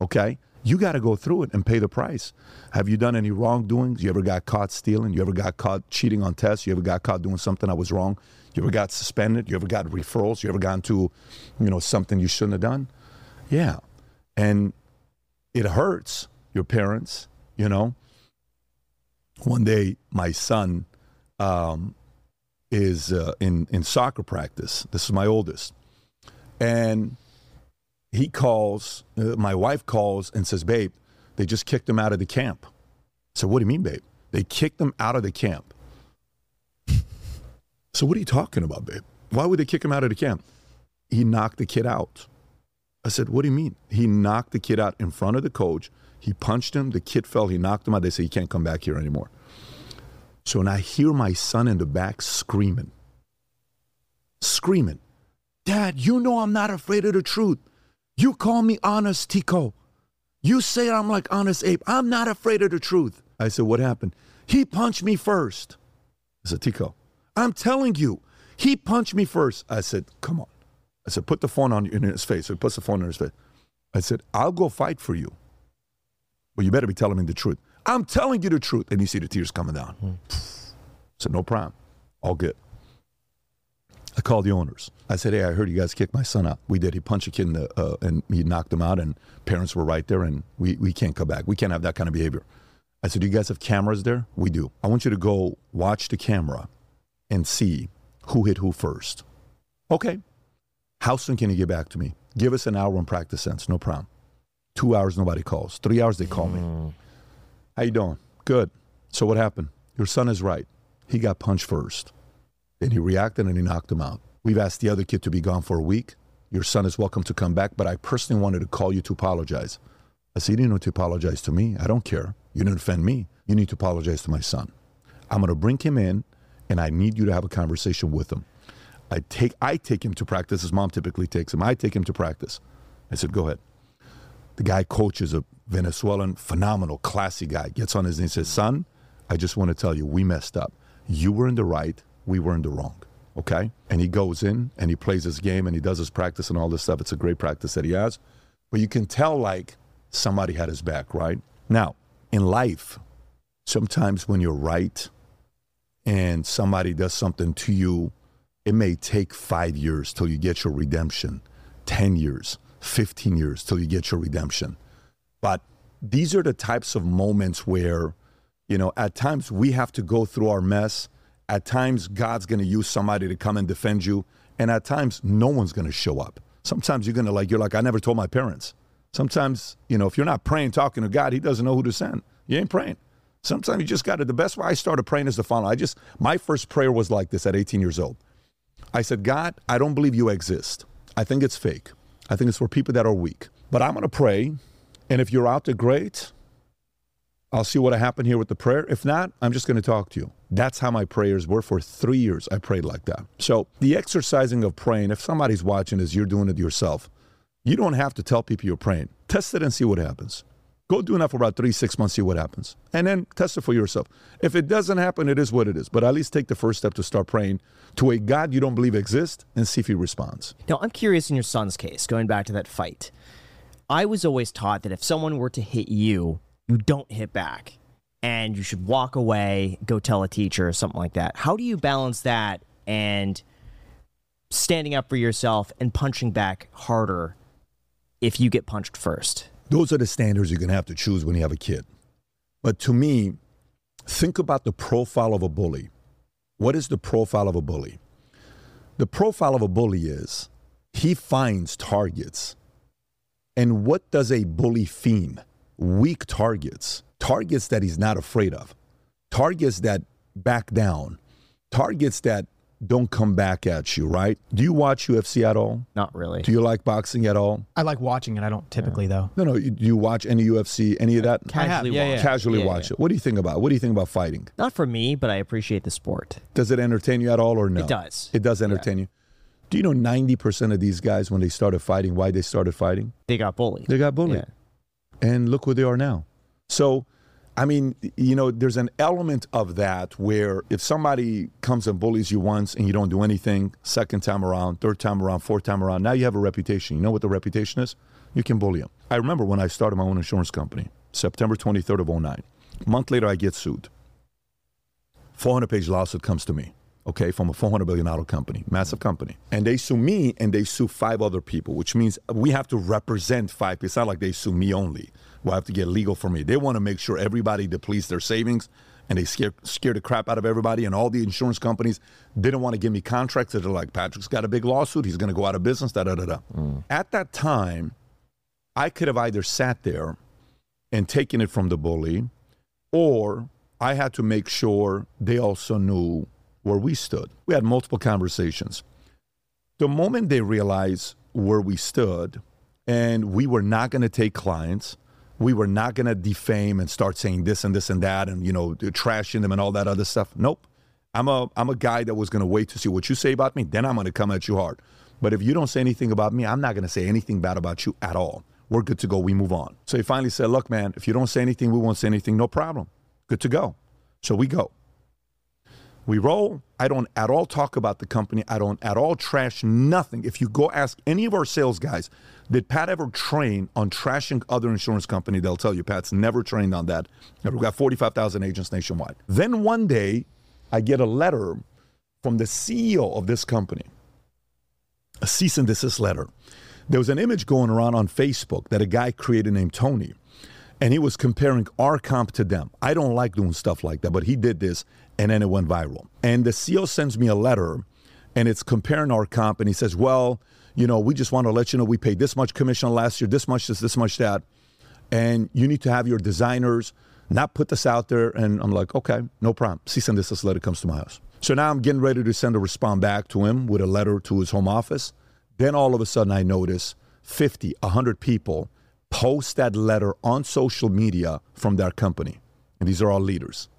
Okay. You got to go through it and pay the price. Have you done any wrongdoings? You ever got caught stealing? You ever got caught cheating on tests? You ever got caught doing something that was wrong? You ever got suspended? You ever got referrals? You ever got into, you know, something you shouldn't have done? Yeah. And it hurts your parents, you know. One day, my son is in soccer practice. This is my oldest. And he calls, my wife calls and says, babe, they just kicked him out of the camp. So what do you mean, babe? They kicked him out of the camp. So what are you talking about, babe? Why would they kick him out of the camp? He knocked the kid out. I said, what do you mean? He knocked the kid out in front of the coach. He punched him. The kid fell. He knocked him out. They said, he can't come back here anymore. So when I hear my son in the back screaming, Dad, you know I'm not afraid of the truth. You call me honest Tico. You say I'm like honest ape. I'm not afraid of the truth. I said, what happened? He punched me first. I said, Tico, I'm telling you, he punched me first. I said, come on. I said, put the phone in his face. So he puts the phone in his face. I said, I'll go fight for you. But you better be telling me the truth. I'm telling you the truth. And you see the tears coming down. Mm. I said, no problem. All good. I called the owners. I said, hey, I heard you guys kicked my son out. We did. He punched a kid in the, and he knocked him out, and parents were right there, and we can't come back. We can't have that kind of behavior. I said, do you guys have cameras there? We do. I want you to go watch the camera and see who hit who first. Okay. How soon can you get back to me? Give us an hour and practice sense. No problem. 2 hours, nobody calls. 3 hours, they call me. How you doing? Good. So what happened? Your son is right. He got punched first. And he reacted and he knocked him out. We've asked the other kid to be gone for a week. Your son is welcome to come back, but I personally wanted to call you to apologize. I said, you didn't need to apologize to me. I don't care. You didn't offend me. You need to apologize to my son. I'm going to bring him in, and I need you to have a conversation with him. I take him to practice. His mom typically takes him. I take him to practice. I said, go ahead. The guy coaches a Venezuelan, phenomenal, classy guy. Gets on his knee and says, son, I just want to tell you, we messed up. You were in the right. We were in the wrong, okay? And he goes in and he plays his game and he does his practice and all this stuff. It's a great practice that he has. But you can tell, like, somebody had his back, right? Now, in life, sometimes when you're right and somebody does something to you, it may take 5 years till you get your redemption, 10 years, 15 years till you get your redemption. But these are the types of moments where, you know, at times we have to go through our mess. At times, God's going to use somebody to come and defend you. And at times, no one's going to show up. Sometimes you're going to I never told my parents. Sometimes, you know, if you're not praying, talking to God, he doesn't know who to send. You ain't praying. Sometimes you just got to, the best way I started praying is the following. My first prayer was like this at 18 years old. I said, God, I don't believe you exist. I think it's fake. I think it's for people that are weak. But I'm going to pray. And if you're out there, great. I'll see what happened here with the prayer. If not, I'm just going to talk to you. That's how my prayers were for 3 years. I prayed like that. So the exercising of praying, if somebody's watching this, you're doing it yourself. You don't have to tell people you're praying. Test it and see what happens. Go do enough for about 3 to 6 months, see what happens. And then test it for yourself. If it doesn't happen, it is what it is. But at least take the first step to start praying to a God you don't believe exists and see if he responds. Now, I'm curious in your son's case, going back to that fight. I was always taught that if someone were to hit you, you don't hit back, and you should walk away, go tell a teacher or something like that. How do you balance that and standing up for yourself and punching back harder if you get punched first? Those are the standards you're going to have to choose when you have a kid. But to me, think about the profile of a bully. What is the profile of a bully? The profile of a bully is he finds targets. And what does a bully fiend? Weak targets, targets that he's not afraid of, targets that back down, targets that don't come back at you, right? Do you watch UFC at all? Not really. Do you like boxing at all? I like watching it. I don't typically, though. No. Do you watch any UFC, any of that? Casually watch it. What do you think about it? What do you think about fighting? Not for me, but I appreciate the sport. Does it entertain you at all or no? It does. It does entertain you. Do you know 90% of these guys, when they started fighting, why they started fighting? They got bullied. Yeah. And look where they are now. So, I mean, you know, there's an element of that where if somebody comes and bullies you once and you don't do anything, second time around, third time around, fourth time around, now you have a reputation. You know what the reputation is? You can bully them. I remember when I started my own insurance company, September 23rd of 2009. A month later, I get sued. 400-page lawsuit comes to me, okay, from a $400 billion company, massive company. And they sue me and they sue 5 other people, which means we have to represent 5 people. It's not like they sue me only. We'll have to get legal for me. They want to make sure everybody depletes their savings and they scare the crap out of everybody, and all the insurance companies, they don't want to give me contracts. They're like, Patrick's got a big lawsuit. He's going to go out of business, da-da-da-da. At that time, I could have either sat there and taken it from the bully, or I had to make sure they also knew where we stood. We had multiple conversations. The moment they realized where we stood and we were not going to take clients, we were not going to defame and start saying this and this and that and, you know, trashing them and all that other stuff. Nope. I'm a guy that was going to wait to see what you say about me, then I'm going to come at you hard. But if you don't say anything about me, I'm not going to say anything bad about you at all. We're good to go. We move on. So he finally said, look, man, if you don't say anything, we won't say anything. No problem. Good to go. So we go. We roll. I don't at all talk about the company. I don't at all trash nothing. If you go ask any of our sales guys, did Pat ever train on trashing other insurance company? They'll tell you Pat's never trained on that. We've got 45,000 agents nationwide. Then one day, I get a letter from the CEO of this company, a cease and desist letter. There was an image going around on Facebook that a guy created named Tony, and he was comparing our comp to them. I don't like doing stuff like that, but he did this, and then it went viral. And the CEO sends me a letter, and it's comparing our comp, and he says, well, you know, we just want to let you know we paid this much commission last year, this much this, this much that, and you need to have your designers not put this out there. And I'm like, okay, no problem. Cease and desist letter comes to my house. So now I'm getting ready to send a response back to him with a letter to his home office. Then all of a sudden I notice 50, 100 people post that letter on social media from their company. And these are all leaders.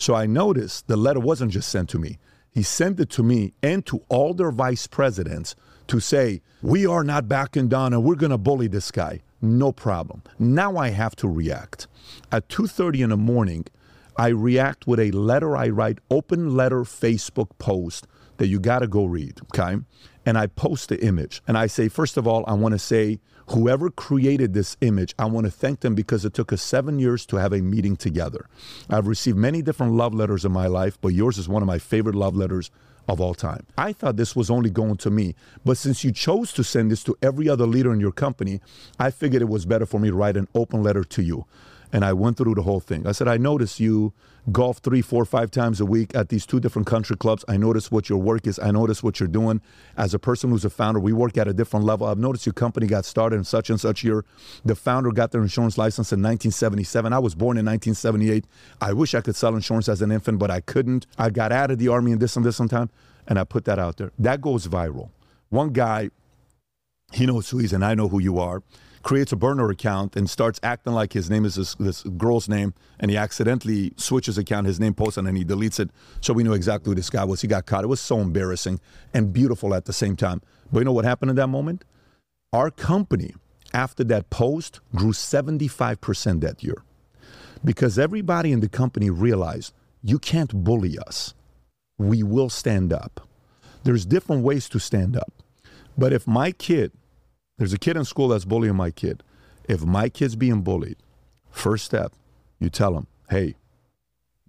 So I noticed the letter wasn't just sent to me. He sent it to me and to all their vice presidents to say, we are not backing down and we're going to bully this guy. No problem. Now I have to react. At 2:30 in the morning, I react with a letter I write, open letter Facebook post that you got to go read, okay? And I post the image. And I say, first of all, I want to say, whoever created this image, I want to thank them because it took us 7 years to have a meeting together. I've received many different love letters in my life, but yours is one of my favorite love letters of all time. I thought this was only going to me, but since you chose to send this to every other leader in your company, I figured it was better for me to write an open letter to you. And I went through the whole thing. I said, I noticed you golf 3, 4, 5 times a week at these 2 different country clubs. I noticed what your work is. I noticed what you're doing. As a person who's a founder, we work at a different level. I've noticed your company got started in such and such year. The founder got their insurance license in 1977. I was born in 1978. I wish I could sell insurance as an infant, but I couldn't. I got out of the Army and this and this sometime, and I put that out there. That goes viral. One guy, he knows who he is and I know who you are, creates a burner account and starts acting like his name is this girl's name, and he accidentally switches account, his name posts, and then he deletes it. So we knew exactly who this guy was. He got caught. It was so embarrassing and beautiful at the same time. But you know what happened in that moment? Our company, after that post, grew 75% that year because everybody in the company realized you can't bully us. We will stand up. There's different ways to stand up. But if my kid, there's a kid in school that's bullying my kid. If my kid's being bullied, first step, you tell him, hey,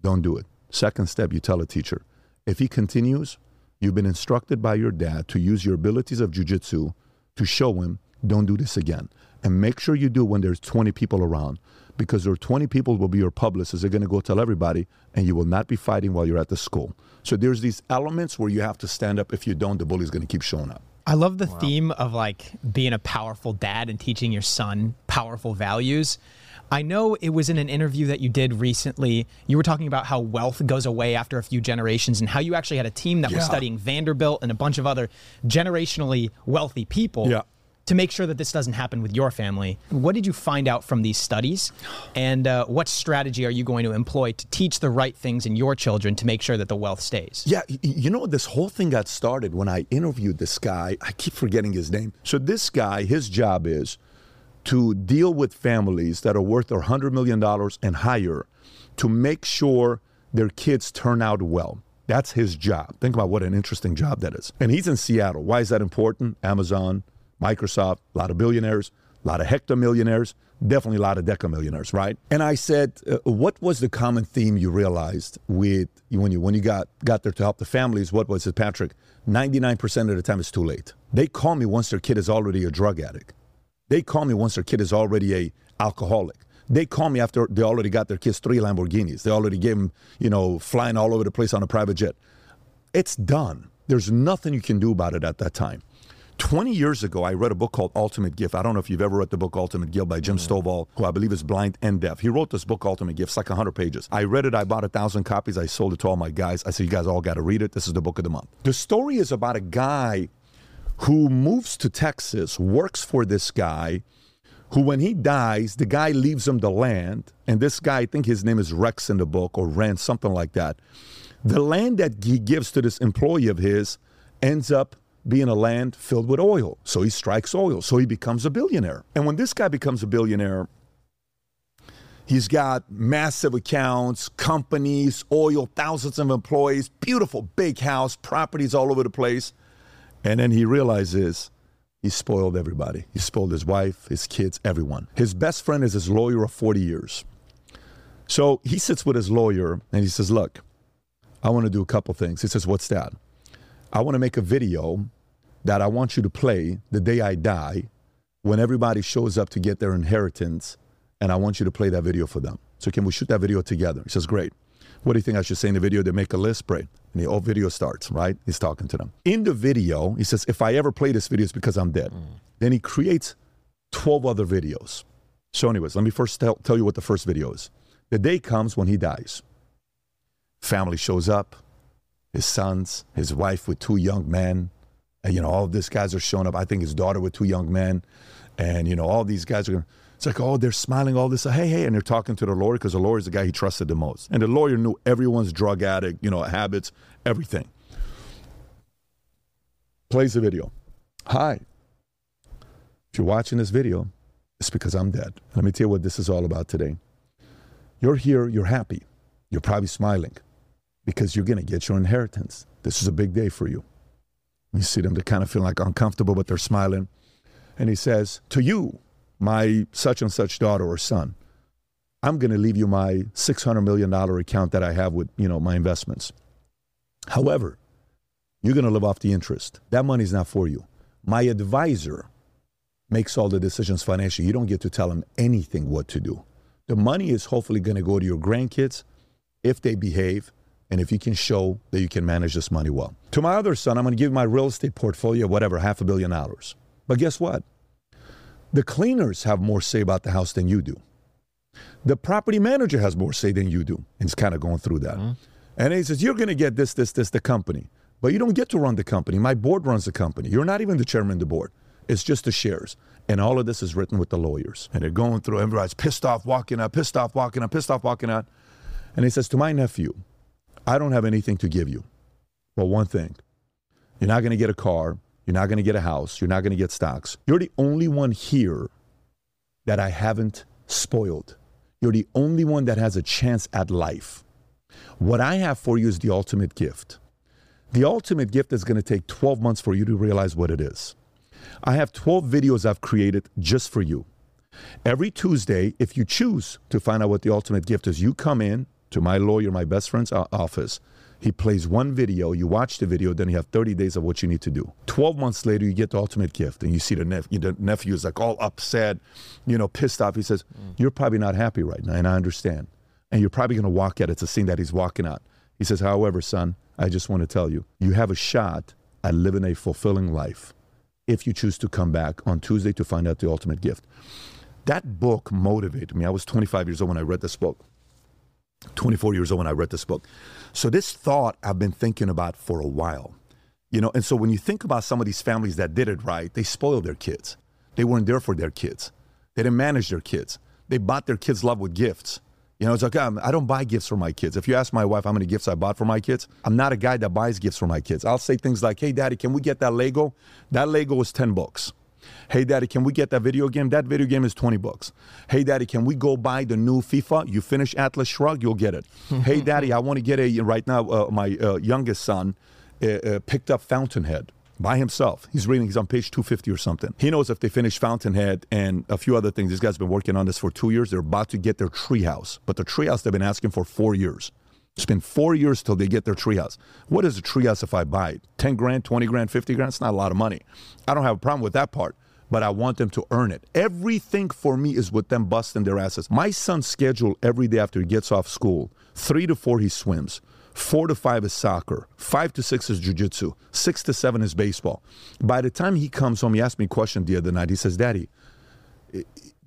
don't do it. Second step, you tell a teacher. If he continues, you've been instructed by your dad to use your abilities of jiu-jitsu to show him, don't do this again. And make sure you do when there's 20 people around, because there are 20 people will be your publicists. They're going to go tell everybody, and you will not be fighting while you're at the school. So there's these elements where you have to stand up. If you don't, the bully's going to keep showing up. I love the theme of like being a powerful dad and teaching your son powerful values. I know it was in an interview that you did recently. You were talking about how wealth goes away after a few generations and how you actually had a team that was studying Vanderbilt and a bunch of other generationally wealthy people to make sure that this doesn't happen with your family. What did you find out from these studies? And what strategy are you going to employ to teach the right things in your children to make sure that the wealth stays? Yeah, you know, this whole thing got started when I interviewed this guy. I keep forgetting his name. So this guy, his job is to deal with families that are worth $100 million and higher to make sure their kids turn out well. That's his job. Think about what an interesting job that is. And he's in Seattle. Why is that important? Amazon, Microsoft, a lot of billionaires, a lot of hectomillionaires, definitely a lot of decamillionaires, right? And I said, what was the common theme you realized with when you got there to help the families? What was it, Patrick? 99% of the time it's too late. They call me once their kid is already a drug addict. They call me once their kid is already an alcoholic. They call me after they already got their kids 3 Lamborghinis. They already gave them, you know, flying all over the place on a private jet. It's done. There's nothing you can do about it at that time. 20 years ago, I read a book called Ultimate Gift. I don't know if you've ever read the book Ultimate Gift by Jim Stovall, who I believe is blind and deaf. He wrote this book, Ultimate Gift. It's like 100 pages. I read it. I bought 1,000 copies. I sold it to all my guys. I said, you guys all got to read it. This is the book of the month. The story is about a guy who moves to Texas, works for this guy, who when he dies, the guy leaves him the land. And this guy, I think his name is Rex in the book, or Rand, something like that. The land that he gives to this employee of his ends up being a land filled with oil. So he strikes oil. So he becomes a billionaire. And when this guy becomes a billionaire, he's got massive accounts, companies, oil, thousands of employees, beautiful big house, properties all over the place. And then he realizes he spoiled everybody. He spoiled his wife, his kids, everyone. His best friend is his lawyer of 40 years. So he sits with his lawyer and he says, look, I want to do a couple things. He says, what's that? I want to make a video that I want you to play the day I die, when everybody shows up to get their inheritance, and I want you to play that video for them. So can we shoot that video together? He says, great. What do you think I should say in the video? They make a list, pray. And the whole video starts, right? He's talking to them. In the video, he says, if I ever play this video, it's because I'm dead. Then he creates 12 other videos. So anyways, let me first tell you what the first video is. The day comes when he dies. Family shows up, his sons, his wife with two young men, and, you know, all of these guys are showing up. I think his daughter with two young men, and, you know, all these guys are, it's like, oh, they're smiling, all this, hey, hey, and they're talking to the lawyer, because the lawyer is the guy he trusted the most. And the lawyer knew everyone's drug addict, you know, habits, everything. Plays the video. Hi, if you're watching this video, it's because I'm dead. Let me tell you what this is all about today. You're here, you're happy. You're probably smiling because you're going to get your inheritance. This is a big day for you. You see them, they kind of feel like uncomfortable, but they're smiling. And he says, to you, my such and such daughter or son, I'm going to leave you my $600 million account that I have with, you know, my investments. However, you're going to live off the interest. That money is not for you. My advisor makes all the decisions financially. You don't get to tell him anything what to do. The money is hopefully going to go to your grandkids, if they behave, and if you can show that you can manage this money well. To my other son, I'm going to give my real estate portfolio, whatever, $500 million. But guess what? The cleaners have more say about the house than you do. The property manager has more say than you do. And it's kind of going through that. Mm-hmm. And he says, you're going to get this, this, this, the company. But you don't get to run the company. My board runs the company. You're not even the chairman of the board. It's just the shares. And all of this is written with the lawyers. And they're going through, everybody's pissed off, walking out, pissed off, walking out, pissed off, walking out. And he says, to my nephew, I don't have anything to give you. Well, one thing, you're not going to get a car. You're not going to get a house. You're not going to get stocks. You're the only one here that I haven't spoiled. You're the only one that has a chance at life. What I have for you is the ultimate gift. The ultimate gift is going to take 12 months for you to realize what it is. I have 12 videos I've created just for you. Every Tuesday, if you choose to find out what the ultimate gift is, you come in to my lawyer, my best friend's office. He plays one video, you watch the video, then you have 30 days of what you need to do. 12 months later, you get the ultimate gift, and you see the nephew is like all upset, you know, pissed off. He says, you're probably not happy right now, and I understand. And you're probably gonna walk out. It's a scene that he's walking out. He says, however, son, I just wanna tell you, you have a shot at living a fulfilling life if you choose to come back on Tuesday to find out the ultimate gift. That book motivated me. I was 25 years old when I read this book. 24 years old when I read this book. So this thought I've been thinking about for a while, you know, and so when you think about some of these families that did it right, they spoiled their kids. They weren't there for their kids. They didn't manage their kids. They bought their kids' love with gifts. You know, it's like, I don't buy gifts for my kids. If you ask my wife how many gifts I bought for my kids, I'm not a guy that buys gifts for my kids. I'll say things like, hey, daddy, can we get that Lego? That Lego was $10. Hey, daddy, can we get that video game? That video game is $20. Hey, daddy, can we go buy the new FIFA? You finish Atlas Shrugged, you'll get it. Hey, daddy, I want to get a, right now, my youngest son picked up Fountainhead by himself. He's reading, he's on page 250 or something. He knows if they finish Fountainhead and a few other things, this guy's been working on this for 2 years. They're about to get their treehouse, but the treehouse they've been asking for 4 years. It's been 4 years till they get their treehouse. What is a treehouse if I buy it? 10 grand, 20 grand, 50 grand? It's not a lot of money. I don't have a problem with that part, but I want them to earn it. Everything for me is with them busting their asses. My son's schedule every day after he gets off school, 3 to 4 he swims, 4 to 5 is soccer, 5 to 6 is jiu-jitsu, 6 to 7 is baseball. By the time he comes home, he asked me a question the other night. He says, daddy,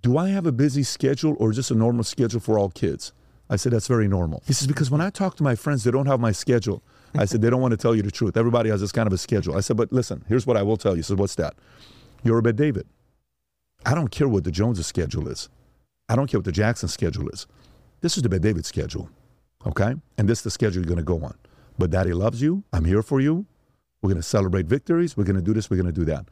do I have a busy schedule or just a normal schedule for all kids? I said, that's very normal. He says, because when I talk to my friends, they don't have my schedule. I said, they don't want to tell you the truth. Everybody has this kind of a schedule. I said, but listen, here's what I will tell you. He said, what's that? You're a bit David. I don't care what the Jones' schedule is. I don't care what the Jackson schedule is. This is the Bet David schedule, okay? And this is the schedule you're going to go on. But daddy loves you. I'm here for you. We're going to celebrate victories. We're going to do this. We're going to do that.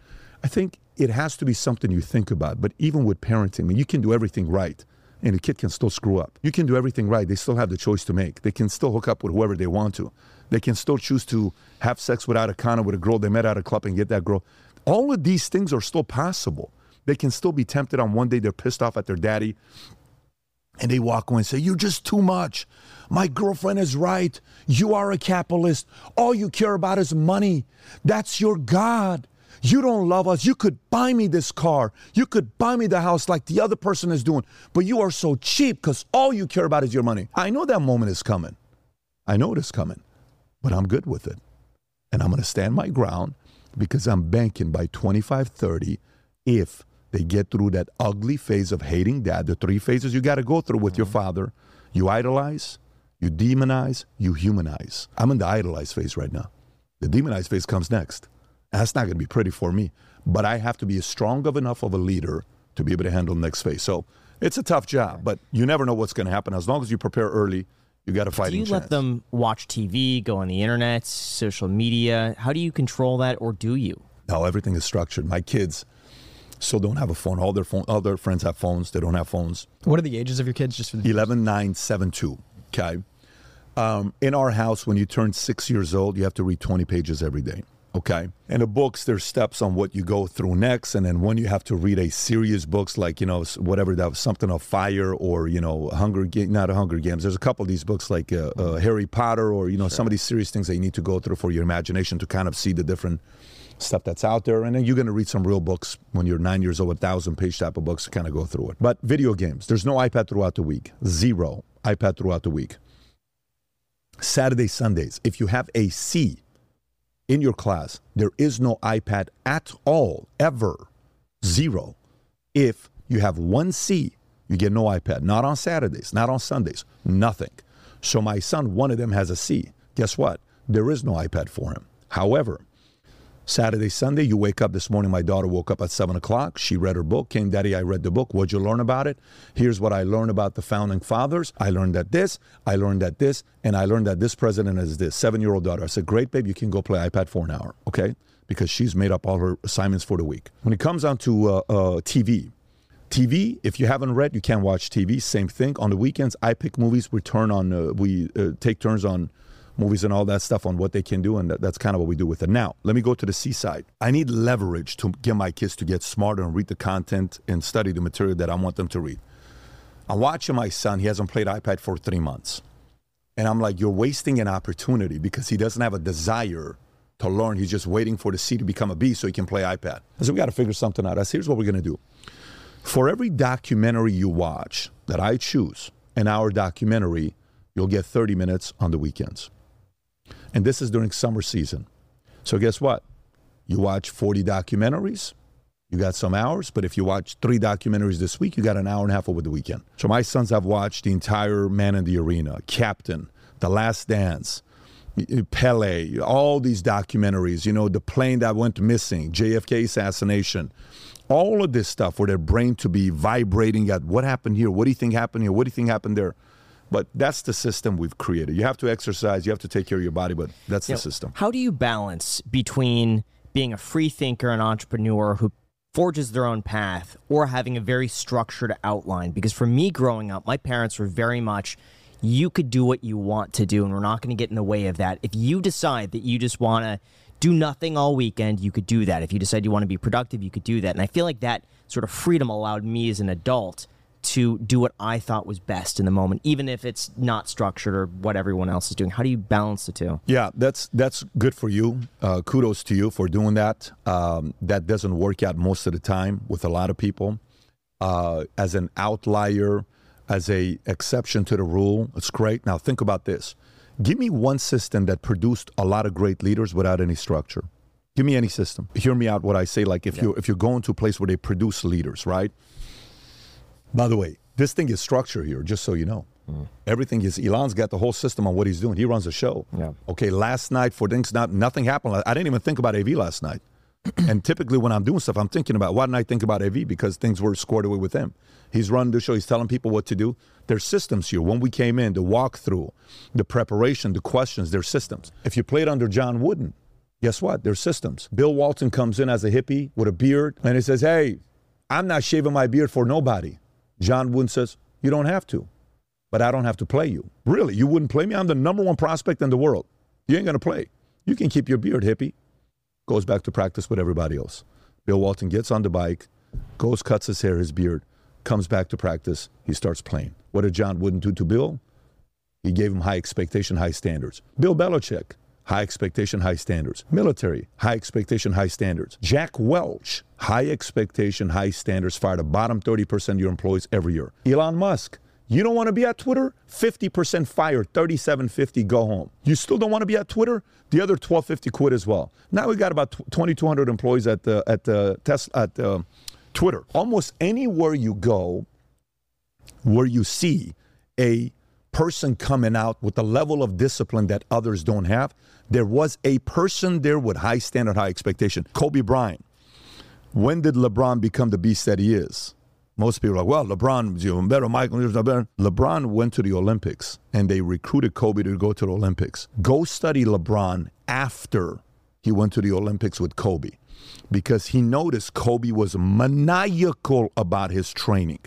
I think it has to be something you think about. But even with parenting, I mean, you can do everything right, and the kid can still screw up. You can do everything right. They still have the choice to make. They can still hook up with whoever they want to. They can still choose to have sex without a condom with a girl they met at a club and get that girl. All of these things are still possible. They can still be tempted on one day. They're pissed off at their daddy. And they walk away and say, you're just too much. My girlfriend is right. You are a capitalist. All you care about is money. That's your God. You don't love us. You could buy me this car. You could buy me the house like the other person is doing. But you are so cheap because all you care about is your money. I know that moment is coming. I know it is coming. But I'm good with it. And I'm going to stand my ground because I'm banking by 2530 if they get through that ugly phase of hating dad, the three phases you got to go through with your father. You idolize, you demonize, you humanize. I'm in the idolized phase right now. The demonized phase comes next. That's not going to be pretty for me, but I have to be strong enough of a leader to be able to handle the next phase. So it's a tough job, but you never know what's going to happen. As long as you prepare early, you got a fighting chance. Do you let them watch TV, go on the internet, social media? How do you control that, or do you? No, everything is structured. My kids still don't have a phone. All their friends have phones. They don't have phones. What are the ages of your kids? Just for the 11, 9, 7, 2. Okay. In our house, when you turn 6 years old, you have to read 20 pages every day. Okay. In the books, there's steps on what you go through next. And then when you have to read a serious books like, you know, whatever that was, something of fire or, you know, Hunger Games. There's a couple of these books like Harry Potter or, you know, some of these serious things that you need to go through for your imagination to kind of see the different stuff that's out there. And then you're going to read some real books when you're 9 years old, 1,000-page type of books to kind of go through it. But video games, there's no iPad throughout the week. Zero iPad throughout the week. Saturday, Sundays, if you have a C in your class, there is no iPad at all, ever. Zero. If you have one C, you get no iPad. Not on Saturdays, not on Sundays, nothing. So my son, one of them has a C. Guess what? There is no iPad for him. However, Saturday, Sunday, you wake up this morning. My daughter woke up at 7 o'clock. She read her book. Came, Daddy, I read the book. What'd you learn about it? Here's what I learned about the founding fathers. I learned that this, and I learned that this president is this. Seven-year-old daughter. I said, great, babe, you can go play iPad for an hour, okay? Because she's made up all her assignments for the week. When it comes down to TV, if you haven't read, you can't watch TV. Same thing. On the weekends, I pick movies. We take turns on movies and all that stuff on what they can do, and that's kind of what we do with it. Now, let me go to the seaside. I need leverage to get my kids to get smarter and read the content and study the material that I want them to read. I'm watching my son. He hasn't played iPad for 3 months. And I'm like, you're wasting an opportunity because he doesn't have a desire to learn. He's just waiting for the C to become a B so he can play iPad. I said, we got to figure something out. I said, here's what we're going to do. For every documentary you watch that I choose, an hour documentary, you'll get 30 minutes on the weekends. And this is during summer season. So guess what? You watch 40 documentaries, you got some hours, but if you watch 3 documentaries this week, you got an hour and a half over the weekend. So my sons have watched the entire Man in the Arena, Captain, The Last Dance, Pele, all these documentaries, you know, the plane that went missing, JFK assassination, all of this stuff for their brain to be vibrating at what happened here, what do you think happened here, what do you think happened there? But that's the system we've created. You have to exercise, you have to take care of your body, but that's the system. How do you balance between being a free thinker and entrepreneur who forges their own path or having a very structured outline? Because for me growing up, my parents were very much, you could do what you want to do and we're not going to get in the way of that. If you decide that you just want to do nothing all weekend, you could do that. If you decide you want to be productive, you could do that. And I feel like that sort of freedom allowed me as an adult to do what I thought was best in the moment, even if it's not structured or what everyone else is doing. How do you balance the two? Yeah, that's good for you. Kudos to you for doing that. That doesn't work out most of the time with a lot of people. As an outlier, as an exception to the rule, it's great. Now think about this. Give me one system that produced a lot of great leaders without any structure. Give me any system. Hear me out what I say. Like if you're going to a place where they produce leaders, right? By the way, this thing is structure here, just so you know. Everything is, Elon's got the whole system on what he's doing. He runs a show. Yeah. Okay, last night for things, nothing happened. I didn't even think about AV last night. And typically when I'm doing stuff, I'm thinking about, why didn't I think about AV? Because things were squared away with him. He's running the show. He's telling people what to do. There's systems here. When we came in, the walkthrough, the preparation, the questions, there's systems. If you played under John Wooden, guess what? There's systems. Bill Walton comes in as a hippie with a beard, and he says, hey, I'm not shaving my beard for nobody. John Wooden says, you don't have to, but I don't have to play you. Really, you wouldn't play me? I'm the #1 prospect in the world. You ain't going to play. You can keep your beard, hippie. Goes back to practice with everybody else. Bill Walton gets on the bike, goes, cuts his hair, his beard, comes back to practice, he starts playing. What did John Wooden do to Bill? He gave him high expectation, high standards. Bill Belichick, high expectation, high standards. Military, high expectation, high standards. Jack Welch, high expectation, high standards. Fire the bottom 30% of your employees every year. Elon Musk, you don't want to be at Twitter? 50% fire, 3750, go home. You still don't want to be at Twitter? The other 1250 quit as well. Now we got about 2,200 employees at Twitter. Almost anywhere you go where you see a person coming out with a level of discipline that others don't have, there was a person there with high standard, high expectation. Kobe Bryant. When did LeBron become the beast that he is? Most people are like, well, LeBron's even better, Michael, better. LeBron went to the Olympics, and they recruited Kobe to go to the Olympics. Go study LeBron after he went to the Olympics with Kobe, because he noticed Kobe was maniacal about his training.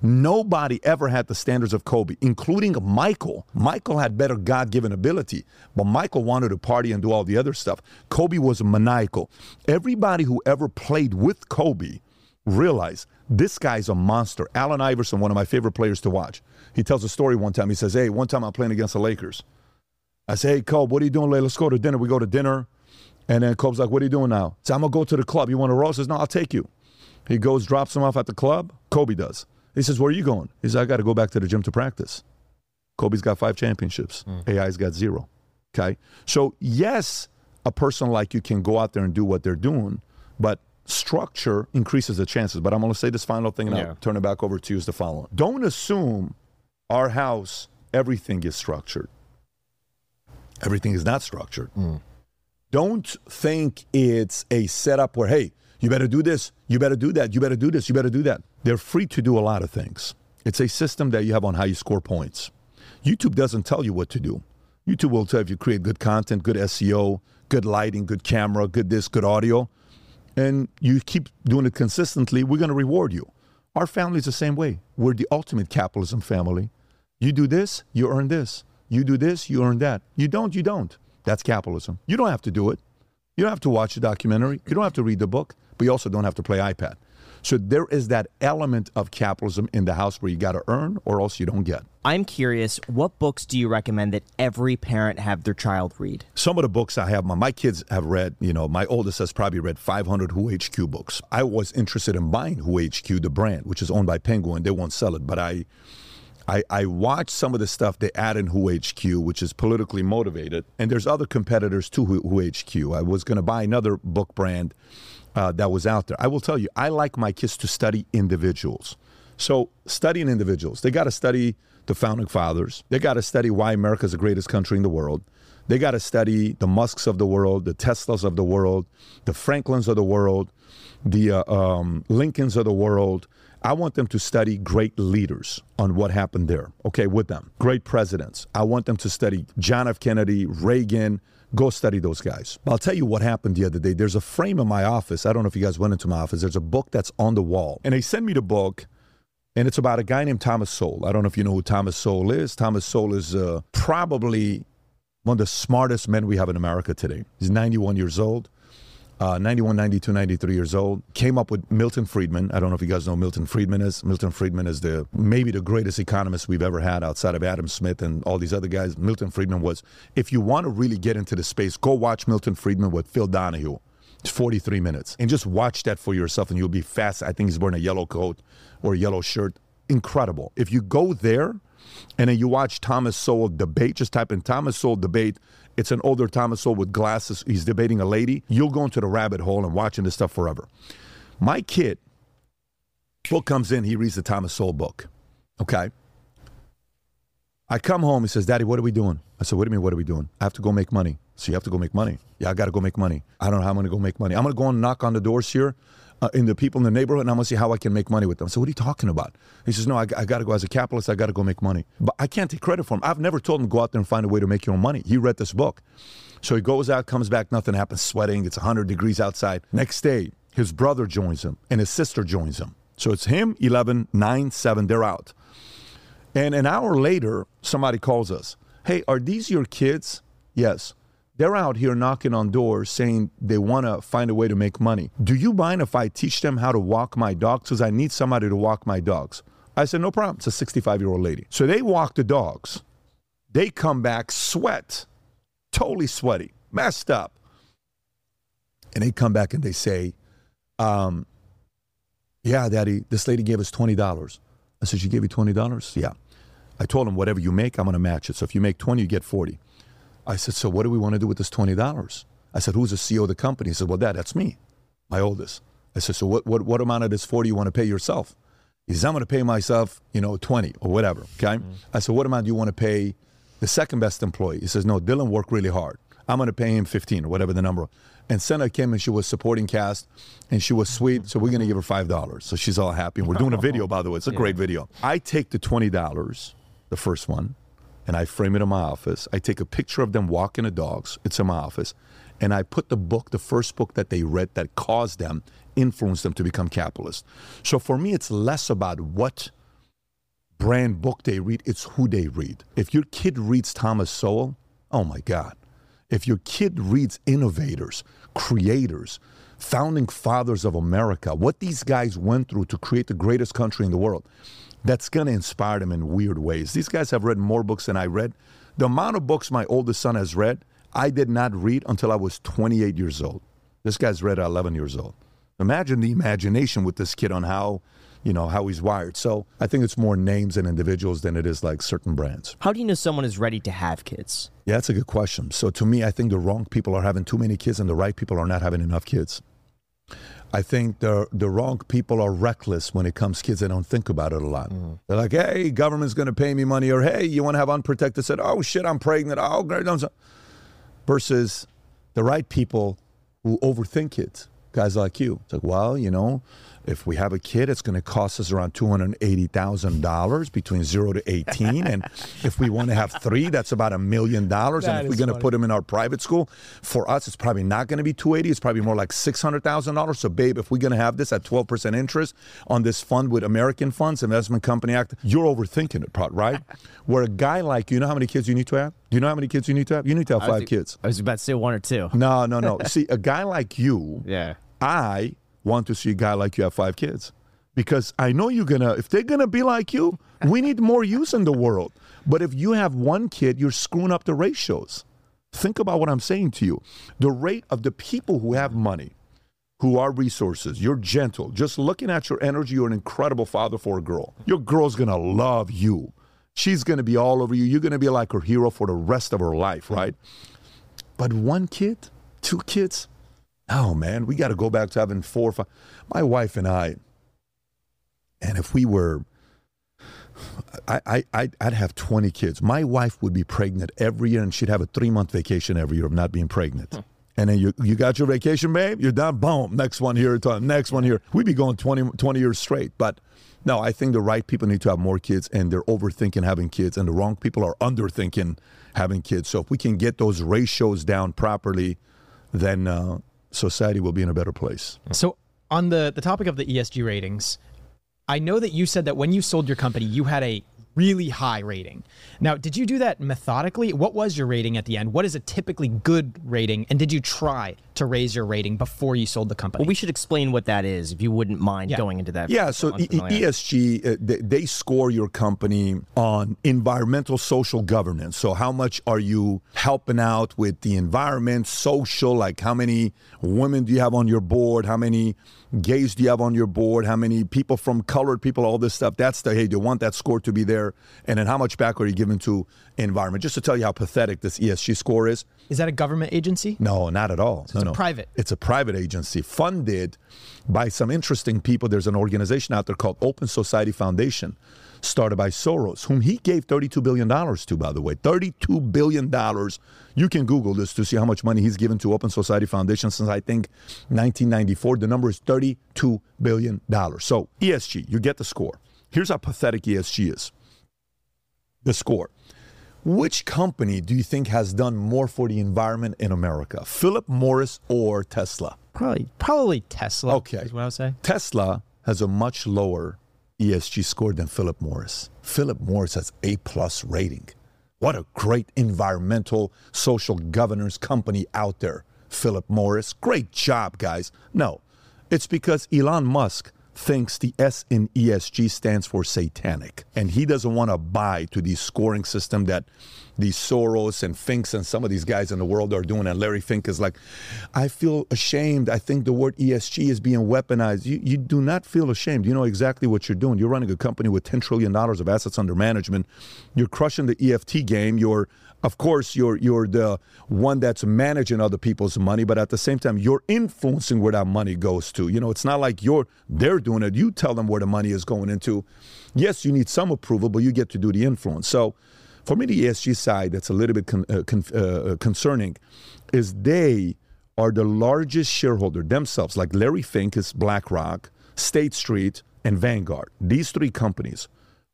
Nobody ever had the standards of Kobe, including Michael. Michael had better God-given ability, but Michael wanted to party and do all the other stuff. Kobe was maniacal. Everybody who ever played with Kobe realized this guy's a monster. Allen Iverson, one of my favorite players to watch. He tells a story one time. He says, hey, one time I'm playing against the Lakers. I say, hey, Kobe, what are you doing later? Let's go to dinner. We go to dinner. And then Kobe's like, what are you doing now? So I'm going to go to the club. You want a roll? He says, no, I'll take you. He goes, drops him off at the club. Kobe does. He says, where are you going? He says, I got to go back to the gym to practice. Kobe's got 5 championships. AI's got 0. Okay? So, yes, a person like you can go out there and do what they're doing, but structure increases the chances. But I'm going to say this final thing, and I'll turn it back over to you, is the following. Don't assume our house, everything is structured. Everything is not structured. Don't think it's a setup where, hey, you better do this, you better do that, you better do this, you better do that. They're free to do a lot of things. It's a system that you have on how you score points. YouTube doesn't tell you what to do. YouTube will tell you if you create good content, good SEO, good lighting, good camera, good this, good audio, and you keep doing it consistently, we're going to reward you. Our family's the same way. We're the ultimate capitalism family. You do this, you earn this. You do this, you earn that. You don't, you don't. That's capitalism. You don't have to do it. You don't have to watch a documentary. You don't have to read the book. But you also don't have to play iPad. So there is that element of capitalism in the house where you got to earn or else you don't get. I'm curious, what books do you recommend that every parent have their child read? Some of the books I have, my kids have read, you know, my oldest has probably read 500 Who HQ books. I was interested in buying Who HQ, the brand, which is owned by Penguin. They won't sell it, but I watched some of the stuff they add in Who HQ, which is politically motivated. And there's other competitors to Who HQ. I was going to buy another book brand that was out there. I will tell you, I like my kids to study individuals. So studying individuals, they got to study the founding fathers. They got to study why America is the greatest country in the world. They got to study the Musks of the world, the Teslas of the world, the Franklins of the world, the Lincolns of the world. I want them to study great leaders on what happened there, okay, with them. Great presidents. I want them to study John F. Kennedy, Reagan. Go study those guys. I'll tell you what happened the other day. There's a frame in my office. I don't know if you guys went into my office. There's a book that's on the wall. And they sent me the book, and it's about a guy named Thomas Sowell. I don't know if you know who Thomas Sowell is. Thomas Sowell is probably one of the smartest men we have in America today. He's 91 years old. 91, 92, 93 years old, came up with Milton Friedman. I don't know if you guys know who Milton Friedman is. Milton Friedman is maybe the greatest economist we've ever had outside of Adam Smith and all these other guys. Milton Friedman was, if you want to really get into the space, go watch Milton Friedman with Phil Donahue. It's 43 minutes. And just watch that for yourself and you'll be fast. I think he's wearing a yellow coat or a yellow shirt. Incredible. If you go there and then you watch Thomas Sowell debate, just type in Thomas Sowell debate. It's an older Thomas Sowell with glasses. He's debating a lady. You'll go into the rabbit hole and watching this stuff forever. My kid, book comes in, he reads the Thomas Sowell book, okay? I come home, he says, Daddy, what are we doing? I said, what do you mean, what are we doing? I have to go make money. So you have to go make money. Yeah, I got to go make money. I don't know how I'm going to go make money. I'm going to go and knock on the doors here in the people in the neighborhood, and I'm going to see how I can make money with them. So what are you talking about? He says, no, I got to go as a capitalist. I got to go make money. But I can't take credit for him. I've never told him, go out there and find a way to make your own money. He read this book. So he goes out, comes back, nothing happens, sweating. It's 100 degrees outside. Next day, his brother joins him, and his sister joins him. So it's him, 11, 9, 7, they're out. And an hour later, somebody calls us. Hey, are these your kids? Yes. They're out here knocking on doors saying they want to find a way to make money. Do you mind if I teach them how to walk my dogs? Because I need somebody to walk my dogs. I said, no problem. It's a 65-year-old lady. So they walk the dogs. They come back sweat, totally sweaty, messed up. And they come back and they say, yeah, Daddy, this lady gave us $20. I said, she gave you $20? Yeah. I told him, whatever you make, I'm going to match it. So if you make 20, you get 40. I said, so what do we want to do with this $20? I said, who's the CEO of the company? He said, well, Dad, that's me, my oldest. I said, so what amount of this 40 you want to pay yourself? He says, I'm going to pay myself, you know, 20 or whatever, okay? Mm-hmm. I said, what amount do you want to pay the second best employee? He says, no, Dylan worked really hard. I'm going to pay him 15 or whatever the number. And Senna came and she was supporting cast and she was sweet. So we're going to give her $5. So she's all happy. We're doing a video, by the way. It's a great video. I take the $20, the first one, and I frame it in my office. I take a picture of them walking the dogs. It's in my office. And I put the book, the first book that they read that caused them, influenced them to become capitalists. So for me, it's less about what brand book they read. It's who they read. If your kid reads Thomas Sowell, oh my God. If your kid reads innovators, creators, founding fathers of America, what these guys went through to create the greatest country in the world, that's going to inspire them in weird ways. These guys have read more books than I read. The amount of books my oldest son has read, I did not read until I was 28 years old. This guy's read at 11 years old. Imagine the imagination with this kid on how, you know, how he's wired. So I think it's more names and individuals than it is like certain brands. How do you know someone is ready to have kids? Yeah, that's a good question. So to me, I think the wrong people are having too many kids and the right people are not having enough kids. I think the wrong people are reckless when it comes to kids. They don't think about it a lot. Mm. They're like, hey, government's going to pay me money, or hey, you want to have unprotected sex? Oh, shit, I'm pregnant. Oh, great. Versus the right people who overthink it. Guys like you. It's like, well, you know, if we have a kid, it's going to cost us around $280,000 between 0 to 18. And if we want to have three, that's about $1 million. And if we're going to put them in our private school, for us, it's probably not going to be $280,000. It's probably more like $600,000. So, babe, if we're going to have this at 12% interest on this fund with American Funds, Investment Company Act, you're overthinking it, right? Where a guy like you, you know how many kids you need to have? Do you know how many kids you need to have? You need to have five kids. I was about to say one or two. No. See, a guy like you, yeah. I want to see a guy like you have five kids because I know you're going to, if they're going to be like you, we need more youth in the world. But if you have one kid, you're screwing up the ratios. Think about what I'm saying to you. The rate of the people who have money, who are resources, you're gentle. Just looking at your energy, you're an incredible father for a girl. Your girl's going to love you. She's going to be all over you. You're going to be like her hero for the rest of her life, right? But one kid, two kids, oh, man, we got to go back to having four or five. My wife and I, and if we were, I'd have 20 kids. My wife would be pregnant every year, and she'd have a 3-month vacation every year of not being pregnant. Hmm. And then you got your vacation, babe? You're done? Boom. Next one here. Next one here. We'd be going 20 years straight. But no, I think the right people need to have more kids, and they're overthinking having kids, and the wrong people are underthinking having kids. So if we can get those ratios down properly, then society will be in a better place. So on the topic of the ESG ratings, I know that you said that when you sold your company, you had a really high rating. Now, did you do that methodically? What was your rating at the end? What is a typically good rating? And did you try to raise your rating before you sold the company? Well, we should explain what that is, if you wouldn't mind going into that. Yeah, so ESG, they score your company on environmental, social, governance. So how much are you helping out with the environment, social, like how many women do you have on your board? How many gays do you have on your board? How many people from colored people, all this stuff? That's the, hey, do you want that score to be there? And then how much back are you giving to environment? Just to tell you how pathetic this ESG score is. Is that a government agency? No, not at all. So it's private. It's a private agency funded by some interesting people. There's an organization out there called Open Society Foundation, started by Soros, whom he gave $32 billion to, by the way. $32 billion. You can Google this to see how much money he's given to Open Society Foundation since, I think, 1994. The number is $32 billion. So ESG, you get the score. Here's how pathetic ESG is. The score. Which company do you think has done more for the environment in America? Philip Morris or Tesla? Probably Tesla. Okay. Is what I would say. Tesla has a much lower ESG score than Philip Morris. Philip Morris has A+ rating. What a great environmental, social governance company out there, Philip Morris. Great job, guys. No, it's because Elon Musk thinks the S in ESG stands for satanic. And he doesn't want to buy to the scoring system that these Soros and Finks and some of these guys in the world are doing. And Larry Fink is like, I feel ashamed. I think the word ESG is being weaponized. You do not feel ashamed. You know exactly what you're doing. You're running a company with $10 trillion of assets under management. You're crushing the EFT game. Of course, you're the one that's managing other people's money, but at the same time, you're influencing where that money goes to. You know, it's not like they're doing it. You tell them where the money is going into. Yes, you need some approval, but you get to do the influence. So for me, the ESG side that's a little bit concerning is they are the largest shareholder themselves. Like Larry Fink is BlackRock, State Street, and Vanguard. These three companies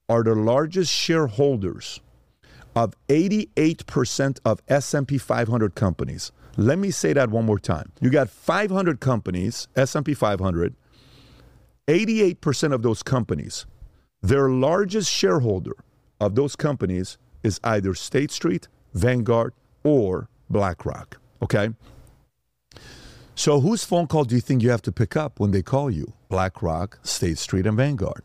are the largest shareholders of 88% of S&P 500 companies. Let me say that one more time. You got 500 companies, S&P 500, 88% of those companies, their largest shareholder of those companies is either State Street, Vanguard, or BlackRock, okay? So whose phone call do you think you have to pick up when they call you? BlackRock, State Street, and Vanguard.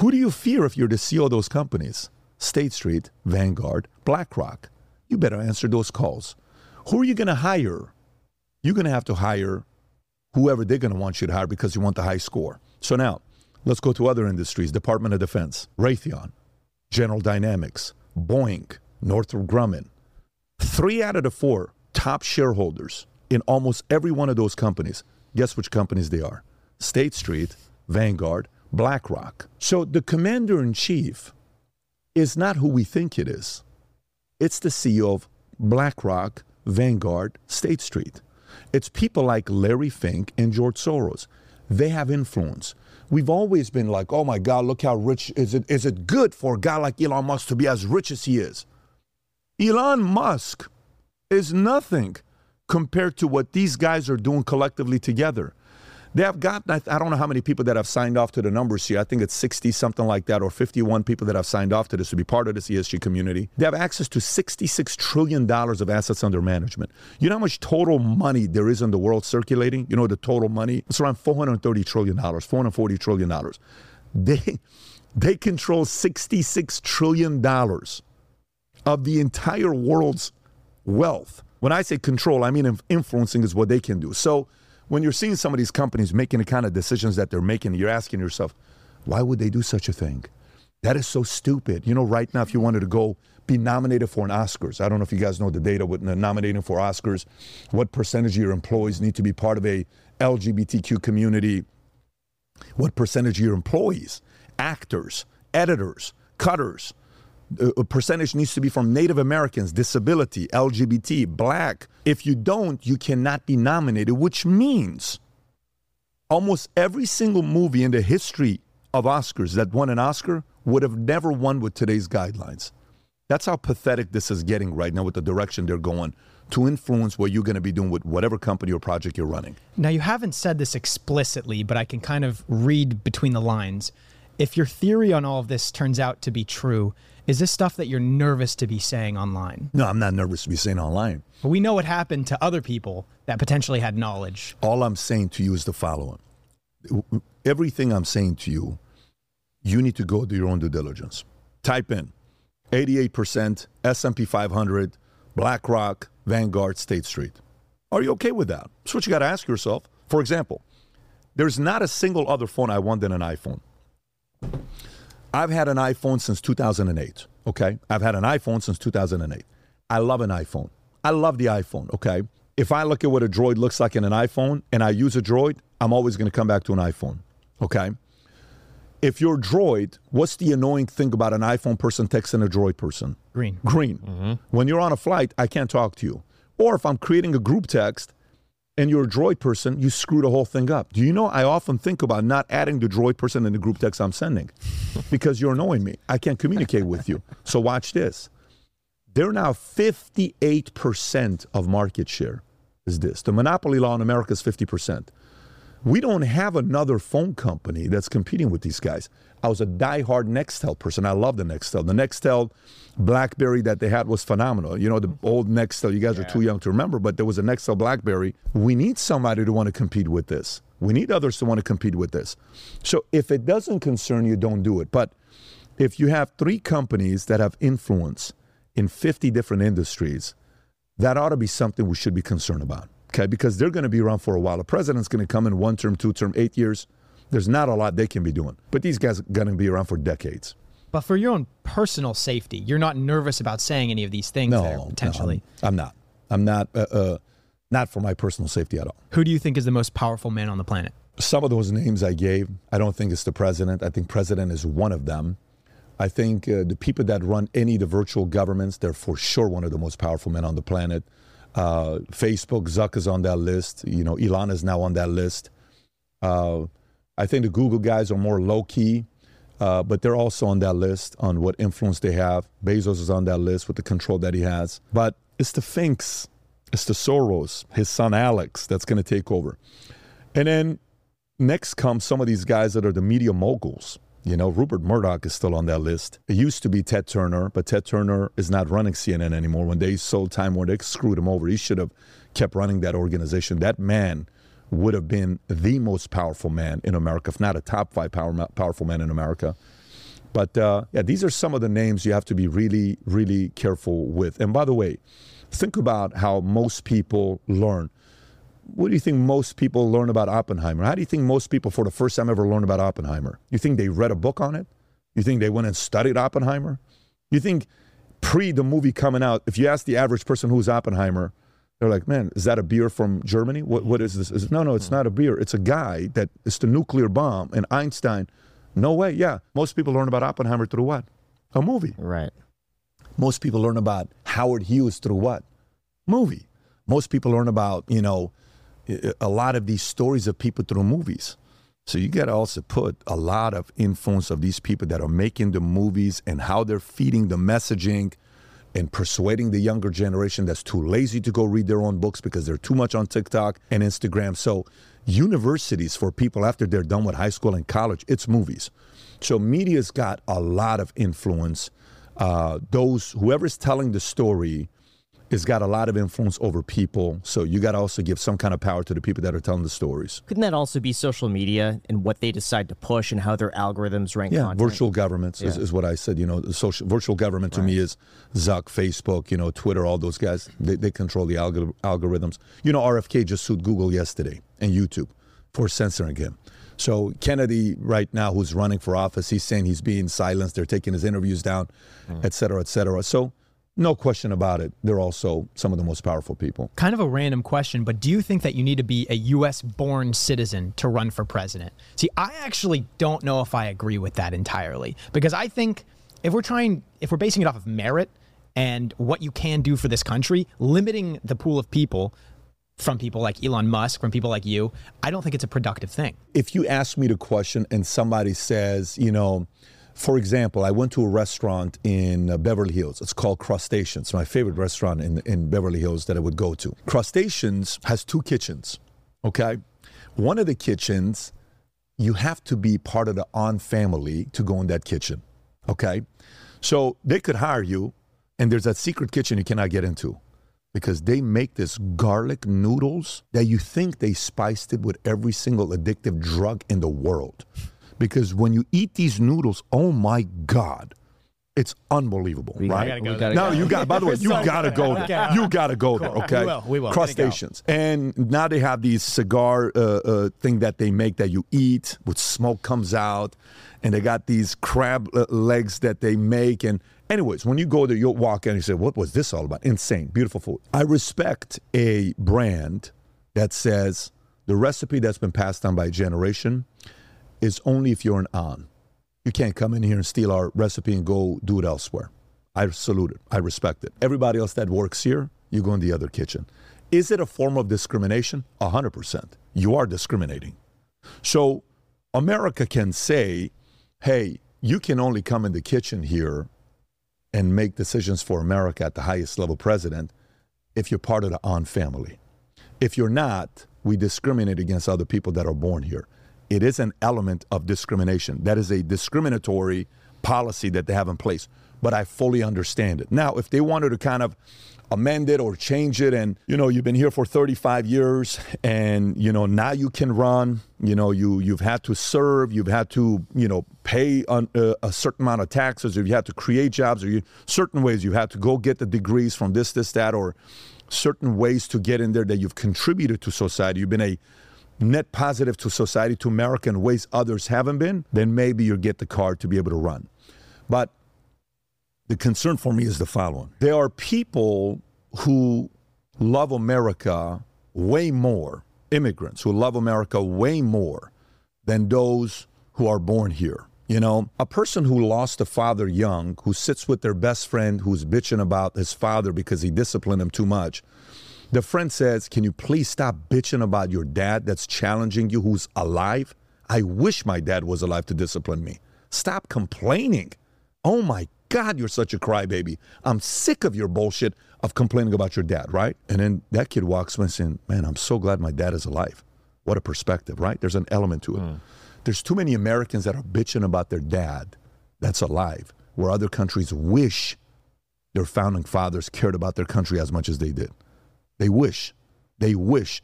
Who do you fear if you're the CEO of those companies? State Street, Vanguard, BlackRock. You better answer those calls. Who are you going to hire? You're going to have to hire whoever they're going to want you to hire because you want the high score. So now, let's go to other industries. Department of Defense, Raytheon, General Dynamics, Boeing, Northrop Grumman. 3 out of the 4 top shareholders in almost every one of those companies. Guess which companies they are? State Street, Vanguard, BlackRock. So the commander-in-chief is not who we think it is. It's the CEO of BlackRock, Vanguard, State Street. It's people like Larry Fink and George Soros. They have influence. We've always been like, oh my God, look how rich is it? Is it good for a guy like Elon Musk to be as rich as he is? Elon Musk is nothing compared to what these guys are doing collectively together. They have gotten, I don't know how many people that have signed off to the numbers here. I think it's 60, something like that, or 51 people that have signed off to this to be part of this ESG community. They have access to $66 trillion of assets under management. You know how much total money there is in the world circulating? You know the total money? It's around $430 trillion, $440 trillion. They control $66 trillion of the entire world's wealth. When I say control, I mean influencing is what they can do. So when you're seeing some of these companies making the kind of decisions that they're making, you're asking yourself, why would they do such a thing? That is so stupid. You know, right now, if you wanted to go be nominated for an Oscars, I don't know if you guys know the data with nominating for Oscars, what percentage of your employees need to be part of a LGBTQ community, what percentage of your employees, actors, editors, cutters, a percentage needs to be from Native Americans, disability, LGBT, black. If you don't, you cannot be nominated, which means almost every single movie in the history of Oscars that won an Oscar would have never won with today's guidelines. That's how pathetic this is getting right now with the direction they're going to influence what you're going to be doing with whatever company or project you're running. Now, you haven't said this explicitly, but I can kind of read between the lines. If your theory on all of this turns out to be true, is this stuff that you're nervous to be saying online? No, I'm not nervous to be saying online. But we know what happened to other people that potentially had knowledge. All I'm saying to you is the following. Everything I'm saying to you, you need to go do your own due diligence. Type in 88%, S&P 500, BlackRock, Vanguard, State Street. Are you okay with that? That's what you got to ask yourself. For example, there's not a single other phone I want than an iPhone. I've had an iPhone since 2008, okay? I love an iPhone. I love the iPhone, okay? If I look at what a Droid looks like in an iPhone and I use a Droid, I'm always going to come back to an iPhone, okay? If you're Droid, what's the annoying thing about an iPhone person texting a Droid person? Green. Green. Mm-hmm. When you're on a flight, I can't talk to you. Or if I'm creating a group text and you're a Droid person, you screw the whole thing up. Do you know I often think about not adding the Droid person in the group text I'm sending because you're annoying me. I can't communicate with you. So watch this. They're now 58% of market share is this. The monopoly law in America is 50%. We don't have another phone company that's competing with these guys. I was a diehard Nextel person. I love the Nextel. The Nextel BlackBerry that they had was phenomenal. You know, the old Nextel, you guys are too young to remember, but there was a Nextel BlackBerry. We need somebody to want to compete with this. We need others to want to compete with this. So if it doesn't concern you, don't do it. But if you have three companies that have influence in 50 different industries, that ought to be something we should be concerned about. Okay, because they're going to be around for a while. A president's going to come in 1 term, 2 term, 8 years. There's not a lot they can be doing. But these guys are going to be around for decades. But for your own personal safety, you're not nervous about saying any of these things that are potentially? No, I'm not. I'm not. Not for my personal safety at all. Who do you think is the most powerful man on the planet? Some of those names I gave, I don't think it's the president. I think president is one of them. I think the people that run any of the virtual governments, they're for sure one of the most powerful men on the planet. Facebook, Zuck is on that list. You know, Elon is now on that list. I think the Google guys are more low-key, but they're also on that list on what influence they have. Bezos is on that list with the control that he has. But it's the Finks, it's the Soros, his son Alex, that's going to take over. And then next comes some of these guys that are the media moguls. You know, Rupert Murdoch is still on that list. It used to be Ted Turner, but Ted Turner is not running CNN anymore. When they sold Time Warner, they screwed him over. He should have kept running that organization. That man would have been the most powerful man in America, if not a top 5 powerful man in America. But yeah, these are some of the names you have to be really, really careful with. And by the way, think about how most people learn. What do you think most people learn about Oppenheimer? How do you think most people for the first time ever learned about Oppenheimer? You think they read a book on it? You think they went and studied Oppenheimer? You think pre the movie coming out, if you ask the average person who's Oppenheimer, they're like, man, is that a beer from Germany? What is this? No, no, it's not a beer. It's a guy that it's the nuclear bomb and Einstein. No way. Yeah. Most people learn about Oppenheimer through what? A movie. Right. Most people learn about Howard Hughes through what? Movie. Most people learn about, you know, a lot of these stories of people through movies. So you got to also put a lot of influence of these people that are making the movies and how they're feeding the messaging and persuading the younger generation that's too lazy to go read their own books because they're too much on TikTok and Instagram. So universities for people after they're done with high school and college, it's movies. So media's got a lot of influence. Whoever's telling the story has got a lot of influence over people. So you got to also give some kind of power to the people that are telling the stories. Couldn't that also be social media and what they decide to push and how their algorithms rank content? Virtual governments is what I said. You know, the virtual government to me is Zuck, Facebook, you know, Twitter, all those guys. They control the algorithms. You know, RFK just sued Google yesterday and YouTube for censoring him. So Kennedy right now, who's running for office, he's saying he's being silenced. They're taking his interviews down, et cetera, et cetera. So no question about it, they're also some of the most powerful people. Kind of a random question, but do you think that you need to be a U.S.-born citizen to run for president? See, I actually don't know if I agree with that entirely, because I think if we're basing it off of merit and what you can do for this country, limiting the pool of people from people like Elon Musk, from people like you, I don't think it's a productive thing. If you ask me the question and somebody says, you know, for example, I went to a restaurant in Beverly Hills. It's called Crustaceans, my favorite restaurant in Beverly Hills that I would go to. Crustaceans has 2 kitchens, okay? One of the kitchens, you have to be part of the on family to go in that kitchen, okay? So they could hire you, and there's that secret kitchen you cannot get into because they make this garlic noodles that you think they spiced it with every single addictive drug in the world. Because when you eat these noodles, oh my God, it's unbelievable, right? No, you got. By the way, you gotta go there. You gotta go there. Okay, we will. Crustaceans, and now they have these cigar thing that they make that you eat, with smoke comes out, and they got these crab legs that they make. And anyways, when you go there, you'll walk in and you say, "What was this all about?" Insane, beautiful food. I respect a brand that says the recipe that's been passed down by a generation is only if you're an on. You can't come in here and steal our recipe and go do it elsewhere. I salute it. I respect it. Everybody else that works here, you go in the other kitchen. Is it a form of discrimination? 100%. You are discriminating. So America can say, hey, you can only come in the kitchen here and make decisions for America at the highest level, president, if you're part of the on family. If you're not, we discriminate against other people that are born here. It is an element of discrimination. That is a discriminatory policy that they have in place. But I fully understand it. Now, if they wanted to kind of amend it or change it and, you know, you've been here for 35 years and, you know, now you can run, you know, you've had to serve, you've had to, you know, pay a certain amount of taxes, or you had to create jobs, or you, certain ways you had to go get the degrees from this, that, or certain ways to get in there that you've contributed to society, you've been a net positive to society, to America in ways others haven't been, then maybe you'll get the card to be able to run. But the concern for me is the following. There are people who love America way more, immigrants who love America way more than those who are born here. You know, a person who lost a father young, who sits with their best friend who's bitching about his father because he disciplined him too much, the friend says, can you please stop bitching about your dad that's challenging you, who's alive? I wish my dad was alive to discipline me. Stop complaining. Oh my God, you're such a crybaby. I'm sick of your bullshit of complaining about your dad, right? And then that kid walks in saying, man, I'm so glad my dad is alive. What a perspective, right? There's an element to it. There's too many Americans that are bitching about their dad that's alive, where other countries wish their founding fathers cared about their country as much as they did. They wish.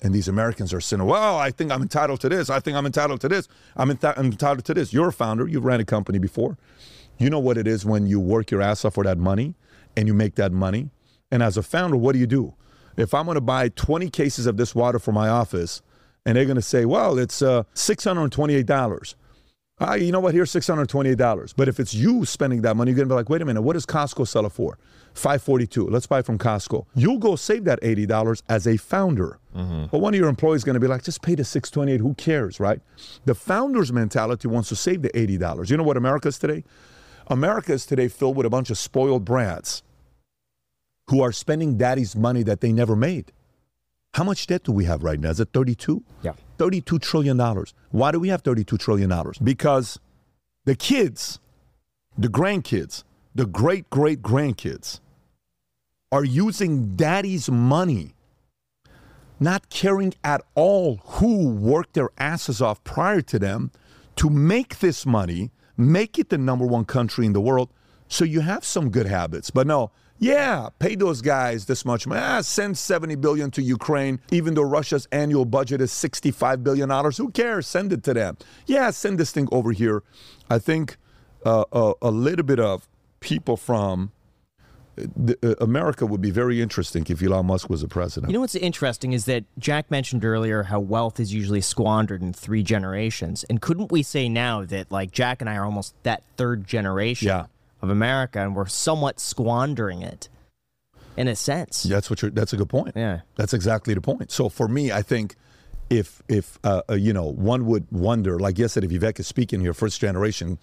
And these Americans are saying, well, I think I'm entitled to this. I think I'm entitled to this. I'm entitled to this. You're a founder. You've ran a company before. You know what it is when you work your ass off for that money and you make that money. And as a founder, what do you do? If I'm going to buy 20 cases of this water for my office and they're going to say, well, it's $628. You know what? Here's $628. But if it's you spending that money, you're going to be like, wait a minute, what does Costco sell it for? $542. Let's buy it from Costco. You'll go save that $80 as a founder. But one of your employees is going to be like, just pay the $628. Who cares, right? The founder's mentality wants to save the $80. You know what America is today? America is today filled with a bunch of spoiled brats who are spending daddy's money that they never made. How much debt do we have right now? Is it 32? Yeah. $32 trillion. Why do we have $32 trillion? Because the kids, the grandkids, the great-great-grandkids are using daddy's money, not caring at all who worked their asses off prior to them to make this money, make it the number one country in the world, so you have some good habits. But no, yeah, pay those guys this much money. Send $70 billion to Ukraine, even though Russia's annual budget is $65 billion. Who cares? Send it to them. Yeah, send this thing over here. I think a little bit of people from America would be very interesting if Elon Musk was a president. You know what's interesting is that Jack mentioned earlier how wealth is usually squandered in three generations. And couldn't we say now that, like, Jack and I are almost that third generation of America, and we're somewhat squandering it in a sense? That's a good point. Yeah, that's exactly the point. So for me, I think if you know, one would wonder, like yesterday, Vivek is speaking here, first generation,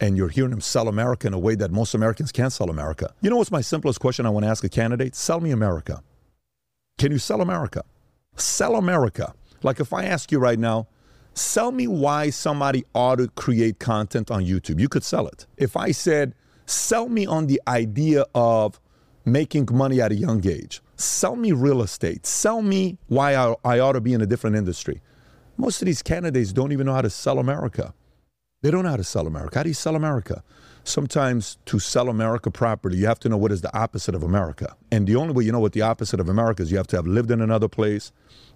and you're hearing him sell America in a way that most Americans can't sell America. You know what's my simplest question I want to ask a candidate? Sell me America. Can you sell America? Sell America. Like if I ask you right now, sell me why somebody ought to create content on YouTube. You could sell it. If I said, sell me on the idea of making money at a young age. Sell me real estate. Sell me why I ought to be in a different industry. Most of these candidates don't even know how to sell America. They don't know how to sell America. How do you sell America? Sometimes to sell America properly, you have to know what is the opposite of America. And the only way you know what the opposite of America is, you have to have lived in another place.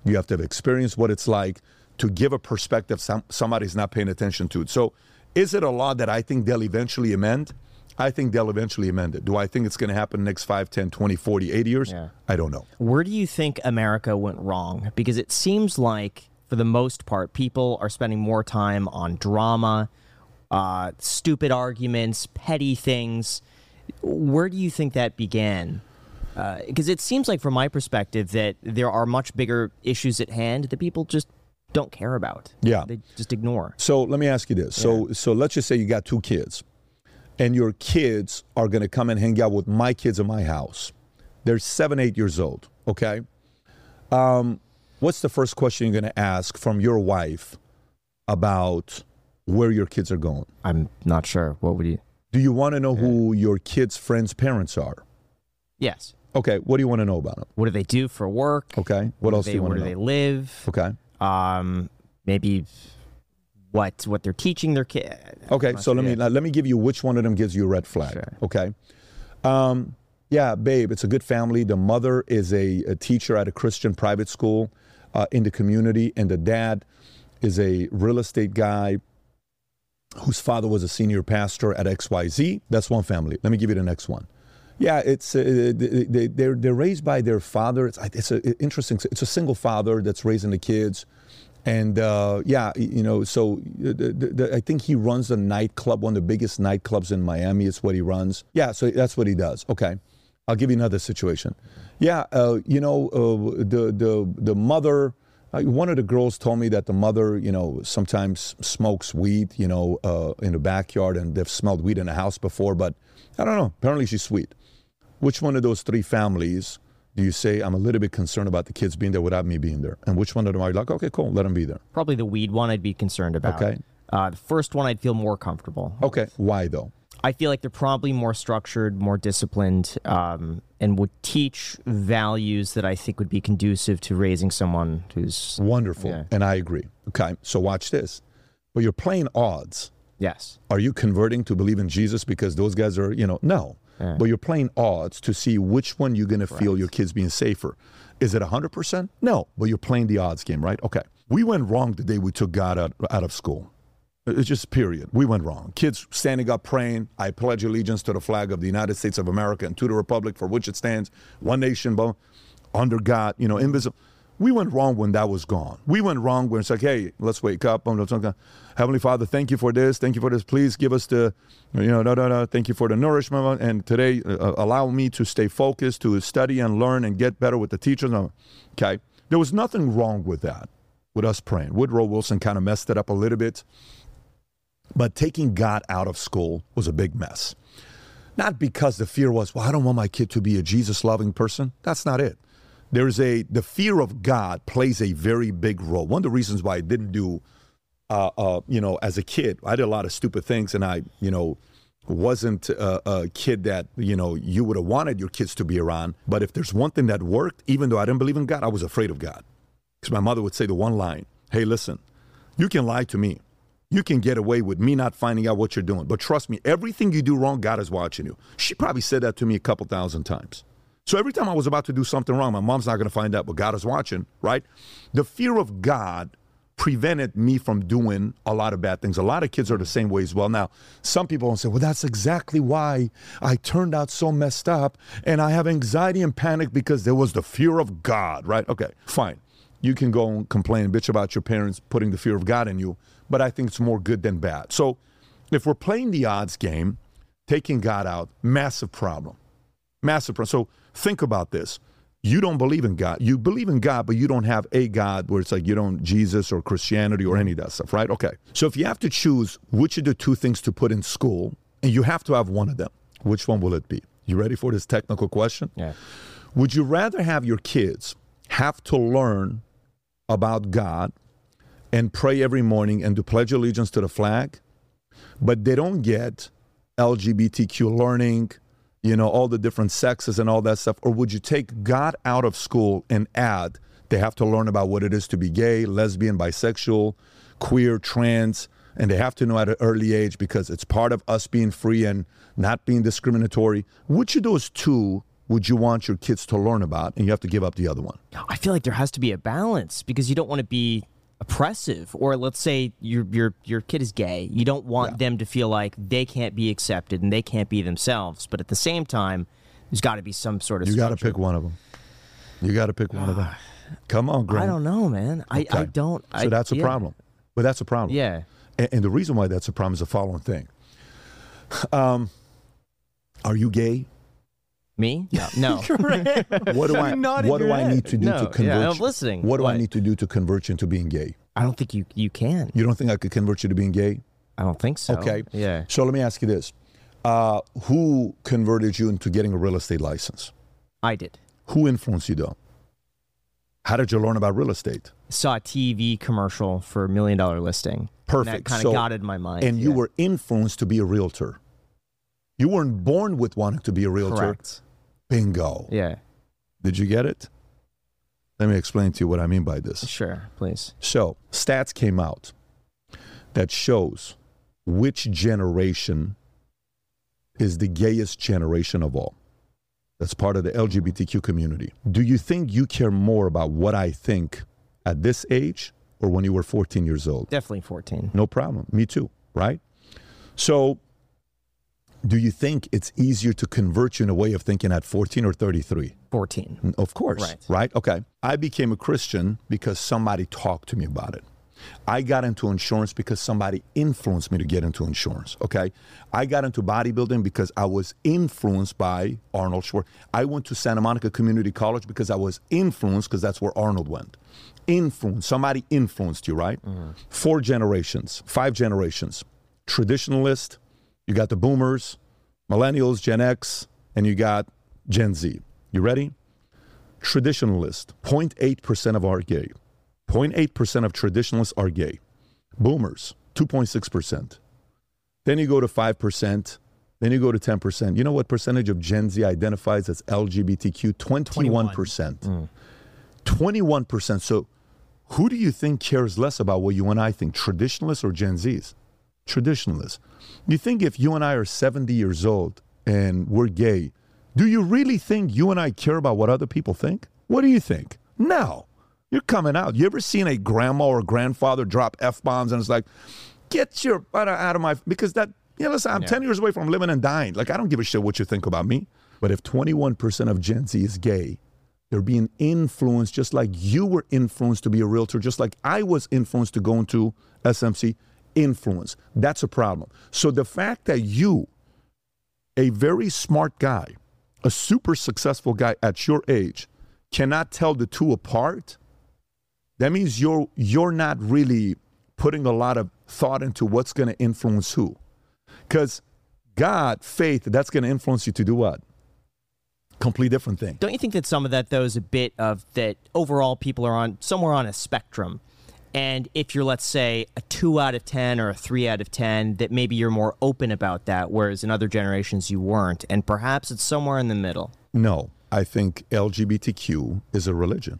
You have to have experienced what it's like to give a perspective somebody's not paying attention to. So is it a law that I think they'll eventually amend? I think they'll eventually amend it. Do I think it's going to happen next 5, 10, 20, 40, 80 years? Yeah. I don't know. Where do you think America went wrong? Because it seems like, for the most part, people are spending more time on drama, stupid arguments, petty things. Where do you think that began? Because it seems like, from my perspective, that there are much bigger issues at hand that people just don't care about. Yeah. They just ignore. So let me ask you this. So let's just say you got two kids, and your kids are going to come and hang out with my kids in my house. They're 7, 8 years old, okay? What's the first question you're going to ask from your wife about where your kids are going? I'm not sure. What would you? Do you want to know who your kids' friends' parents are? Yes. Okay, what do you want to know about them? What do they do for work? Okay, what else do you want to know? Where do they live? Okay. Maybe what they're teaching their kids. Okay, so let me give you which one of them gives you a red flag. Sure. Okay. Yeah, babe, it's a good family. The mother is a teacher at a Christian private school in the community, and the dad is a real estate guy whose father was a senior pastor at XYZ. That's one family. Let me give you the next one. Yeah, it's they're raised by their father. It's interesting. It's a single father that's raising the kids, and yeah, you know. So I think he runs a nightclub, one of the biggest nightclubs in Miami. It's what he runs. Yeah, so that's what he does. Okay, I'll give you another situation. Yeah, you know, the mother. One of the girls told me that the mother, you know, sometimes smokes weed, you know, in the backyard, and they've smelled weed in the house before, but I don't know. Apparently she's sweet. Which one of those three families do you say, I'm a little bit concerned about the kids being there without me being there? And which one of them are you like, okay, cool, let them be there? Probably the weed one I'd be concerned about. Okay. The first one I'd feel more comfortable. Okay, why though? I feel like they're probably more structured, more disciplined, and would teach values that I think would be conducive to raising someone who's... Wonderful, yeah. And I agree. Okay, so watch this. Well, you're playing odds. Yes. Are you converting to believe in Jesus because those guys are, you know, no. Yeah. But you're playing odds to see which one you're going to feel your kids being safer. Is it 100%? No, but you're playing the odds game, right? Okay. We went wrong the day we took God out of school. It's just period. We went wrong. Kids standing up praying, I pledge allegiance to the flag of the United States of America and to the republic for which it stands, one nation, under God, you know, invisible. We went wrong when that was gone. We went wrong when it's like, hey, let's wake up. Heavenly Father, thank you for this. Thank you for this. Please give us the, you know, thank you for the nourishment. And today, allow me to stay focused, to study and learn and get better with the teachers. Okay. There was nothing wrong with that, with us praying. Woodrow Wilson kind of messed it up a little bit. But taking God out of school was a big mess. Not because the fear was, well, I don't want my kid to be a Jesus-loving person. That's not it. There's the fear of God plays a very big role. One of the reasons why I didn't do, you know, as a kid, I did a lot of stupid things, and I, you know, wasn't a kid that, you know, you would have wanted your kids to be around. But if there's one thing that worked, even though I didn't believe in God, I was afraid of God. Because my mother would say the one line, hey, listen, you can lie to me. You can get away with me not finding out what you're doing. But trust me, everything you do wrong, God is watching you. She probably said that to me a couple thousand times. So every time I was about to do something wrong, my mom's not going to find out, but God is watching, right? The fear of God prevented me from doing a lot of bad things. A lot of kids are the same way as well. Now, some people will say, well, that's exactly why I turned out so messed up, and I have anxiety and panic because there was the fear of God, right? Okay, fine. You can go and complain and bitch about your parents putting the fear of God in you, but I think it's more good than bad. So if we're playing the odds game, taking God out, massive problem. Massive problem. So think about this. You don't believe in God. You believe in God, but you don't have a God where it's like you don't Jesus or Christianity or any of that stuff, right? Okay. So if you have to choose which of the two things to put in school, and you have to have one of them, which one will it be? You ready for this technical question? Yeah. Would you rather have your kids have to learn about God and pray every morning and to pledge allegiance to the flag, but they don't get LGBTQ learning, you know, all the different sexes and all that stuff? Or would you take God out of school and add they have to learn about what it is to be gay, lesbian, bisexual, queer, trans, and they have to know at an early age because it's part of us being free and not being discriminatory? Which of those two would you want your kids to learn about, and you have to give up the other one? I feel like there has to be a balance because you don't want to be oppressive, or let's say your kid is gay. You don't want them to feel like they can't be accepted and they can't be themselves. But at the same time, there's got to be some sort of structure. You got to pick one of them. You got to pick one of them. Come on, Grant. I don't know, man. Okay. I don't. So that's a problem. But that's a problem. Yeah. And the reason why that's a problem is the following thing. Are you gay? Me? No. What do I need to do to convert? Yeah, I'm listening. What do I need to do to convert you into being gay? I don't think you can. You don't think I could convert you to being gay? I don't think so. Okay. Yeah. So let me ask you this. Who converted you into getting a real estate license? I did. Who influenced you though? How did you learn about real estate? Saw a TV commercial for $1 million listing. Perfect. And that kind of got in my mind. And you were influenced to be a realtor. You weren't born with wanting to be a realtor. Correct. Bingo. Yeah. Did you get it? Let me explain to you what I mean by this. Sure, please. So, stats came out that shows which generation is the gayest generation of all. That's part of the LGBTQ community. Do you think you care more about what I think at this age or when you were 14 years old? Definitely 14. No problem. Me too, right? So, do you think it's easier to convert you in a way of thinking at 14 or 33? 14. Of course, right? Okay. I became a Christian because somebody talked to me about it. I got into insurance because somebody influenced me to get into insurance, okay? I got into bodybuilding because I was influenced by Arnold Schwarzenegger. I went to Santa Monica Community College because I was influenced because that's where Arnold went. Influence. Somebody influenced you, right? Mm. 4 generations, 5 generations. Traditionalist. You got the boomers, millennials, Gen X, and you got Gen Z. You ready? Traditionalist, 0.8% of are gay. 0.8% of traditionalists are gay. Boomers, 2.6%. Then you go to 5%. Then you go to 10%. You know what percentage of Gen Z identifies as LGBTQ? 21%. 21%. So who do you think cares less about what you and I think, traditionalists or Gen Zs? Traditionalists. You think if you and I are 70 years old and we're gay, do you really think you and I care about what other people think? What do you think? No. You're coming out. You ever seen a grandma or grandfather drop F-bombs and it's like, get your butt out of my... Because that, you know, listen, I'm 10 years away from living and dying. Like, I don't give a shit what you think about me. But if 21% of Gen Z is gay, they're being influenced just like you were influenced to be a realtor, just like I was influenced to go into SMC. Influence. That's a problem. So the fact that you, a very smart guy, a super successful guy at your age, cannot tell the two apart, that means you're not really putting a lot of thought into what's going to influence who. Because God, faith, that's going to influence you to do what? Completely different thing. Don't you think that some of that, though, is a bit of that overall people are on somewhere on a spectrum? And if you're, let's say, a 2 out of 10 or a 3 out of 10, that maybe you're more open about that, whereas in other generations you weren't. And perhaps it's somewhere in the middle. No, I think LGBTQ is a religion.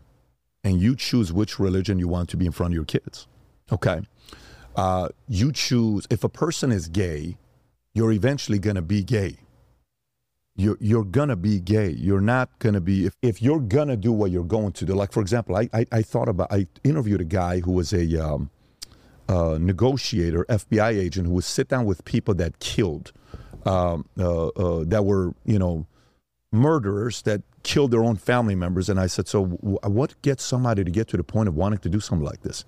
And you choose which religion you want to be in front of your kids. Okay. You choose, if a person is gay, you're eventually going to be gay. You're going to be gay. You're not going to be, if you're going to do what you're going to do, like, for example, I thought about, I interviewed a guy who was a negotiator, FBI agent, who would sit down with people that killed, that were, you know, murderers that killed their own family members. And I said, so what gets somebody to get to the point of wanting to do something like this?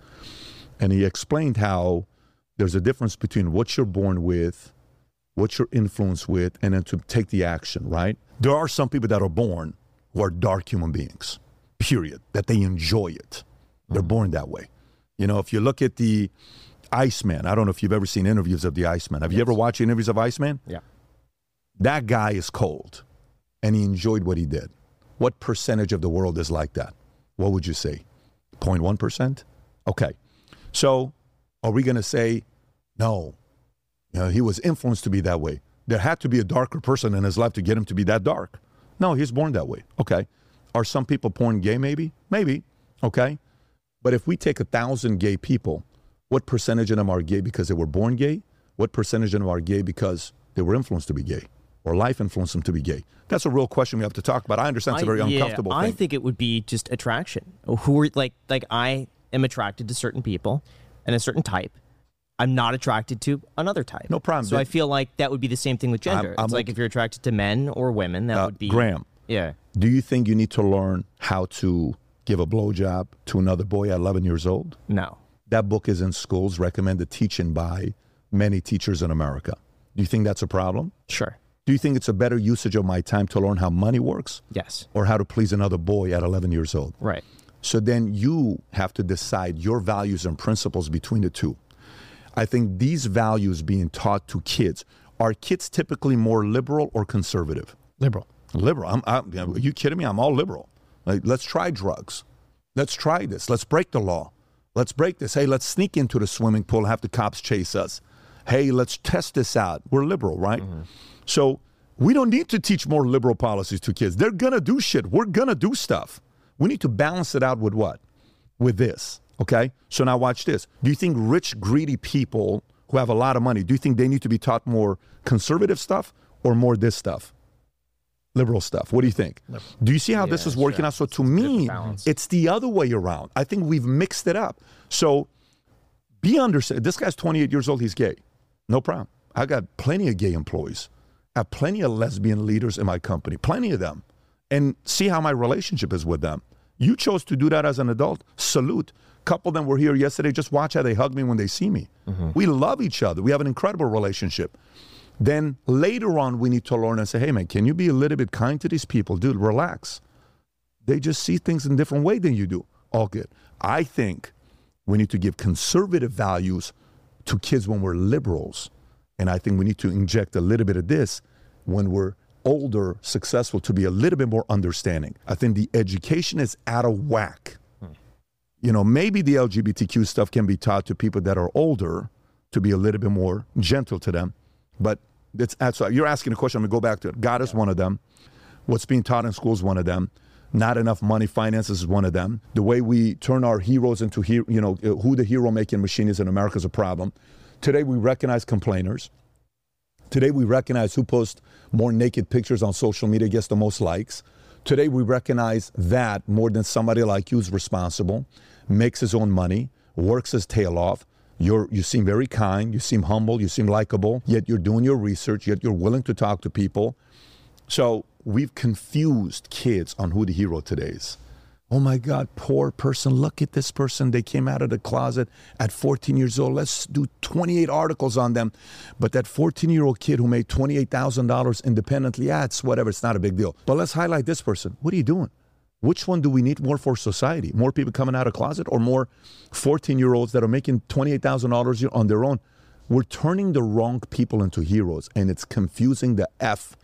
And he explained how there's a difference between what you're born with, what's your influence with, and then to take the action, right? There are some people that are born who are dark human beings, period, that they enjoy it. They're born that way. You know, if you look at the Iceman, I don't know if you've ever seen interviews of the Iceman. Have you ever watched interviews of Iceman? Yeah. That guy is cold, and he enjoyed what he did. What percentage of the world is like that? What would you say? 0.1%? Okay. So are we going to say, no, you know, he was influenced to be that way. There had to be a darker person in his life to get him to be that dark. No, he's born that way. Okay. Are some people born gay maybe? Maybe. Okay. But if we take 1,000 gay people, what percentage of them are gay because they were born gay? What percentage of them are gay because they were influenced to be gay? Or life influenced them to be gay? That's a real question we have to talk about. I understand it's a very uncomfortable thing. I think it would be just attraction. Who are, like I am attracted to certain people and a certain type. I'm not attracted to another type. No problem. So I feel like that would be the same thing with gender. It's like if you're attracted to men or women, that would be... Graham. Yeah. Do you think you need to learn how to give a blowjob to another boy at 11 years old? No. That book is in schools, recommended teaching by many teachers in America. Do you think that's a problem? Sure. Do you think it's a better usage of my time to learn how money works? Yes. Or how to please another boy at 11 years old? Right. So then you have to decide your values and principles between the two. I think these values being taught to kids, are kids typically more liberal or conservative? Liberal. Liberal. Are you kidding me? I'm all liberal. Like, let's try drugs. Let's try this. Let's break the law. Let's break this. Hey, let's sneak into the swimming pool and have the cops chase us. Hey, let's test this out. We're liberal, right? Mm-hmm. So We don't need to teach more liberal policies to kids. They're going to do shit. We're going to do stuff. We need to balance it out with what? With this, okay? So now watch this. Do you think rich, greedy people who have a lot of money, do you think they need to be taught more conservative stuff or more this stuff? Liberal stuff. What do you think? Do you see how this is working out? So to me, it's the other way around. I think we've mixed it up. So be understood. This guy's 28 years old. He's gay. No problem. I got plenty of gay employees. I have plenty of lesbian leaders in my company, plenty of them, and see how my relationship is with them. You chose to do that as an adult. Salute. A couple of them were here yesterday. Just watch how they hug me when they see me. Mm-hmm. We love each other. We have an incredible relationship. Then later on, we need to learn and say, hey, man, can you be a little bit kind to these people? Dude, relax. They just see things in a different way than you do. All good. I think we need to give conservative values to kids when we're liberals. And I think we need to inject a little bit of this when we're older, successful, to be a little bit more understanding. I think the education is out of whack. You know, maybe the LGBTQ stuff can be taught to people that are older to be a little bit more gentle to them. But it's, so you're asking a question, I'm going to go back to it. God is one of them. What's being taught in school is one of them. Not enough money, finances is one of them. The way we turn our heroes into, you know, who the hero-making machine is in America is a problem. Today we recognize complainers. Today we recognize who posts more naked pictures on social media gets the most likes. Today we recognize that more than somebody like you is responsible, makes his own money, works his tail off. You seem very kind, you seem humble, you seem likable, yet you're doing your research, yet you're willing to talk to people. So we've confused kids on who the hero today is. Oh my God, poor person, look at this person. They came out of the closet at 14 years old. Let's do 28 articles on them. But that 14-year-old kid who made $28,000 independently, it's whatever, it's not a big deal. But let's highlight this person. What are you doing? Which one do we need more for society? More people coming out of closet or more 14-year-olds that are making $28,000 on their own? We're turning the wrong people into heroes, and it's confusing the F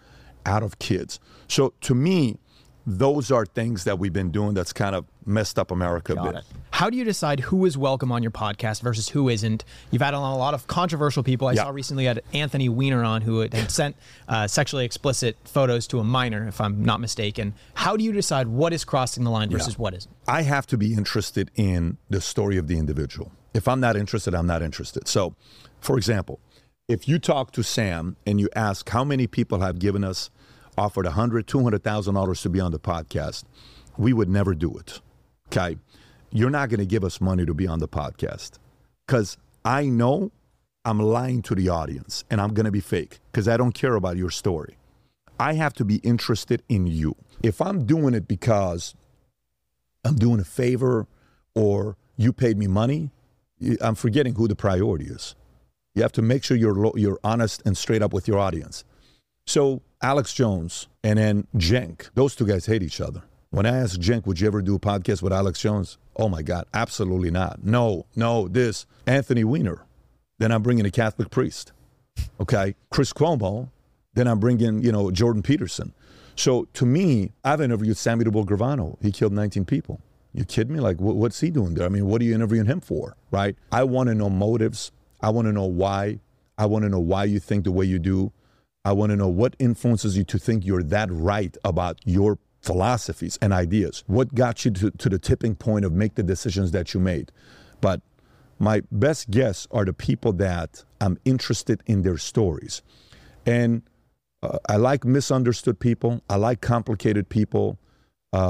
out of kids. So to me, those are things that we've been doing that's kind of messed up America a bit. How do you decide who is welcome on your podcast versus who isn't? You've had on a lot of controversial people. I saw recently had Anthony Weiner on who had sent sexually explicit photos to a minor, if I'm not mistaken. How do you decide what is crossing the line versus what isn't? I have to be interested in the story of the individual. If I'm not interested, I'm not interested. So, for example, if you talk to Sam and you ask how many people have given us offered $100,000, $200,000 to be on the podcast, we would never do it, okay? You're not going to give us money to be on the podcast because I know I'm lying to the audience and I'm going to be fake because I don't care about your story. I have to be interested in you. If I'm doing it because I'm doing a favor or you paid me money, I'm forgetting who the priority is. You have to make sure you're honest and straight up with your audience. So Alex Jones and then Jenk, those two guys hate each other. When I asked Jenk, would you ever do a podcast with Alex Jones? Oh my God, absolutely not. No, this. Anthony Weiner, then I'm bringing a Catholic priest, okay? Chris Cuomo, then I'm bringing, you know, Jordan Peterson. So to me, I've interviewed Sammy Dubois Gravano. He killed 19 people. You kidding me? Like, what's he doing there? I mean, what are you interviewing him for, right? I wanna know motives. I wanna know why. I wanna know why you think the way you do. I want to know what influences you to think you're that right about your philosophies and ideas. What got you to the tipping point of make the decisions that you made? But my best guess are the people that I'm interested in their stories. And I like misunderstood people. I like complicated people. Yeah,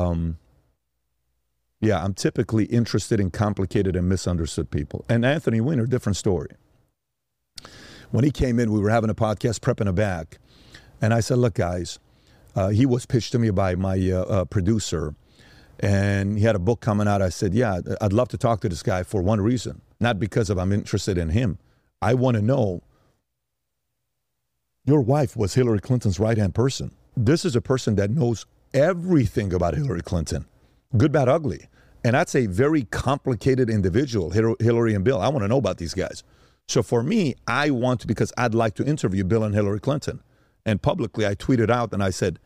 I'm typically interested in complicated and misunderstood people. And Anthony Weiner, different story. When he came in, we were having a podcast, prepping a back. And I said, look, guys, he was pitched to me by my producer. And he had a book coming out. I said, yeah, I'd love to talk to this guy for one reason. Not because of I'm interested in him. I want to know, your wife was Hillary Clinton's right-hand person. This is a person that knows everything about Hillary Clinton. Good, bad, ugly. And that's a very complicated individual, Hillary and Bill. I want to know about these guys. So for me, I want to, because I'd like to interview Bill and Hillary Clinton. And publicly, I tweeted out and I said,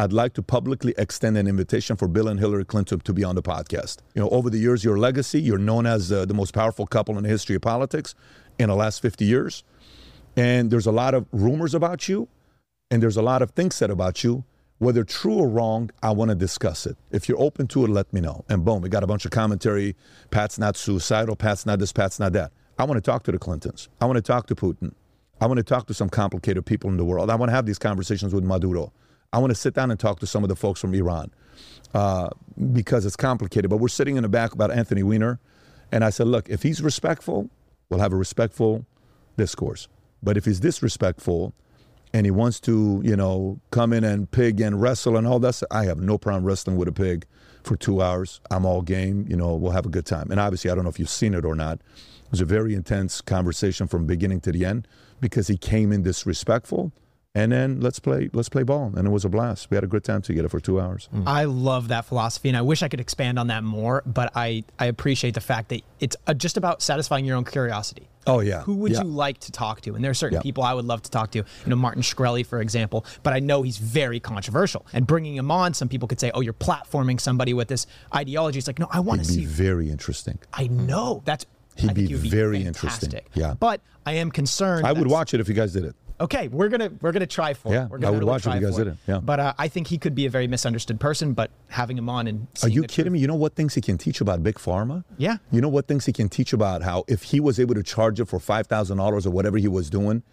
I'd like to publicly extend an invitation for Bill and Hillary Clinton to be on the podcast. You know, over the years, your legacy, you're known as the most powerful couple in the history of politics in the last 50 years. And there's a lot of rumors about you. and there's a lot of things said about you, whether true or wrong, I want to discuss it. If you're open to it, let me know. And boom, we got a bunch of commentary. Pat's not suicidal. Pat's not this. Pat's not that. I want to talk to the Clintons. I want to talk to Putin. I want to talk to some complicated people in the world. I want to have these conversations with Maduro. I want to sit down and talk to some of the folks from Iran because it's complicated. But we're sitting in the back about Anthony Weiner. And I said, look, if he's respectful, we'll have a respectful discourse. But if he's disrespectful and he wants to, you know, come in and pig and wrestle and all that, I have no problem wrestling with a pig for 2 hours. I'm all game. You know, we'll have a good time. And obviously, I don't know if you've seen it or not. It was a very intense conversation from beginning to the end because he came in disrespectful. And then let's play ball. And it was a blast. We had a good time together for 2 hours. Mm. I love that philosophy. And I wish I could expand on that more. But I appreciate the fact that it's just about satisfying your own curiosity. Oh, yeah. Who would you like to talk to? And there are certain people I would love to talk to. You know, Martin Shkreli, for example. But I know he's very controversial. And bringing him on, some people could say, oh, you're platforming somebody with this ideology. It's like, no, I want to see. He'd be very interesting. I know. He'd be very interesting. Yeah. But I am concerned. I would watch it if you guys did it. Okay, we're gonna try for it. We're gonna I would watch it if you guys didn't. Yeah. But I think he could be a very misunderstood person. But having him on and are you kidding me? You know what things he can teach about big pharma? Yeah. You know what things he can teach about how if he was able to charge it for $5,000 or whatever he was doing,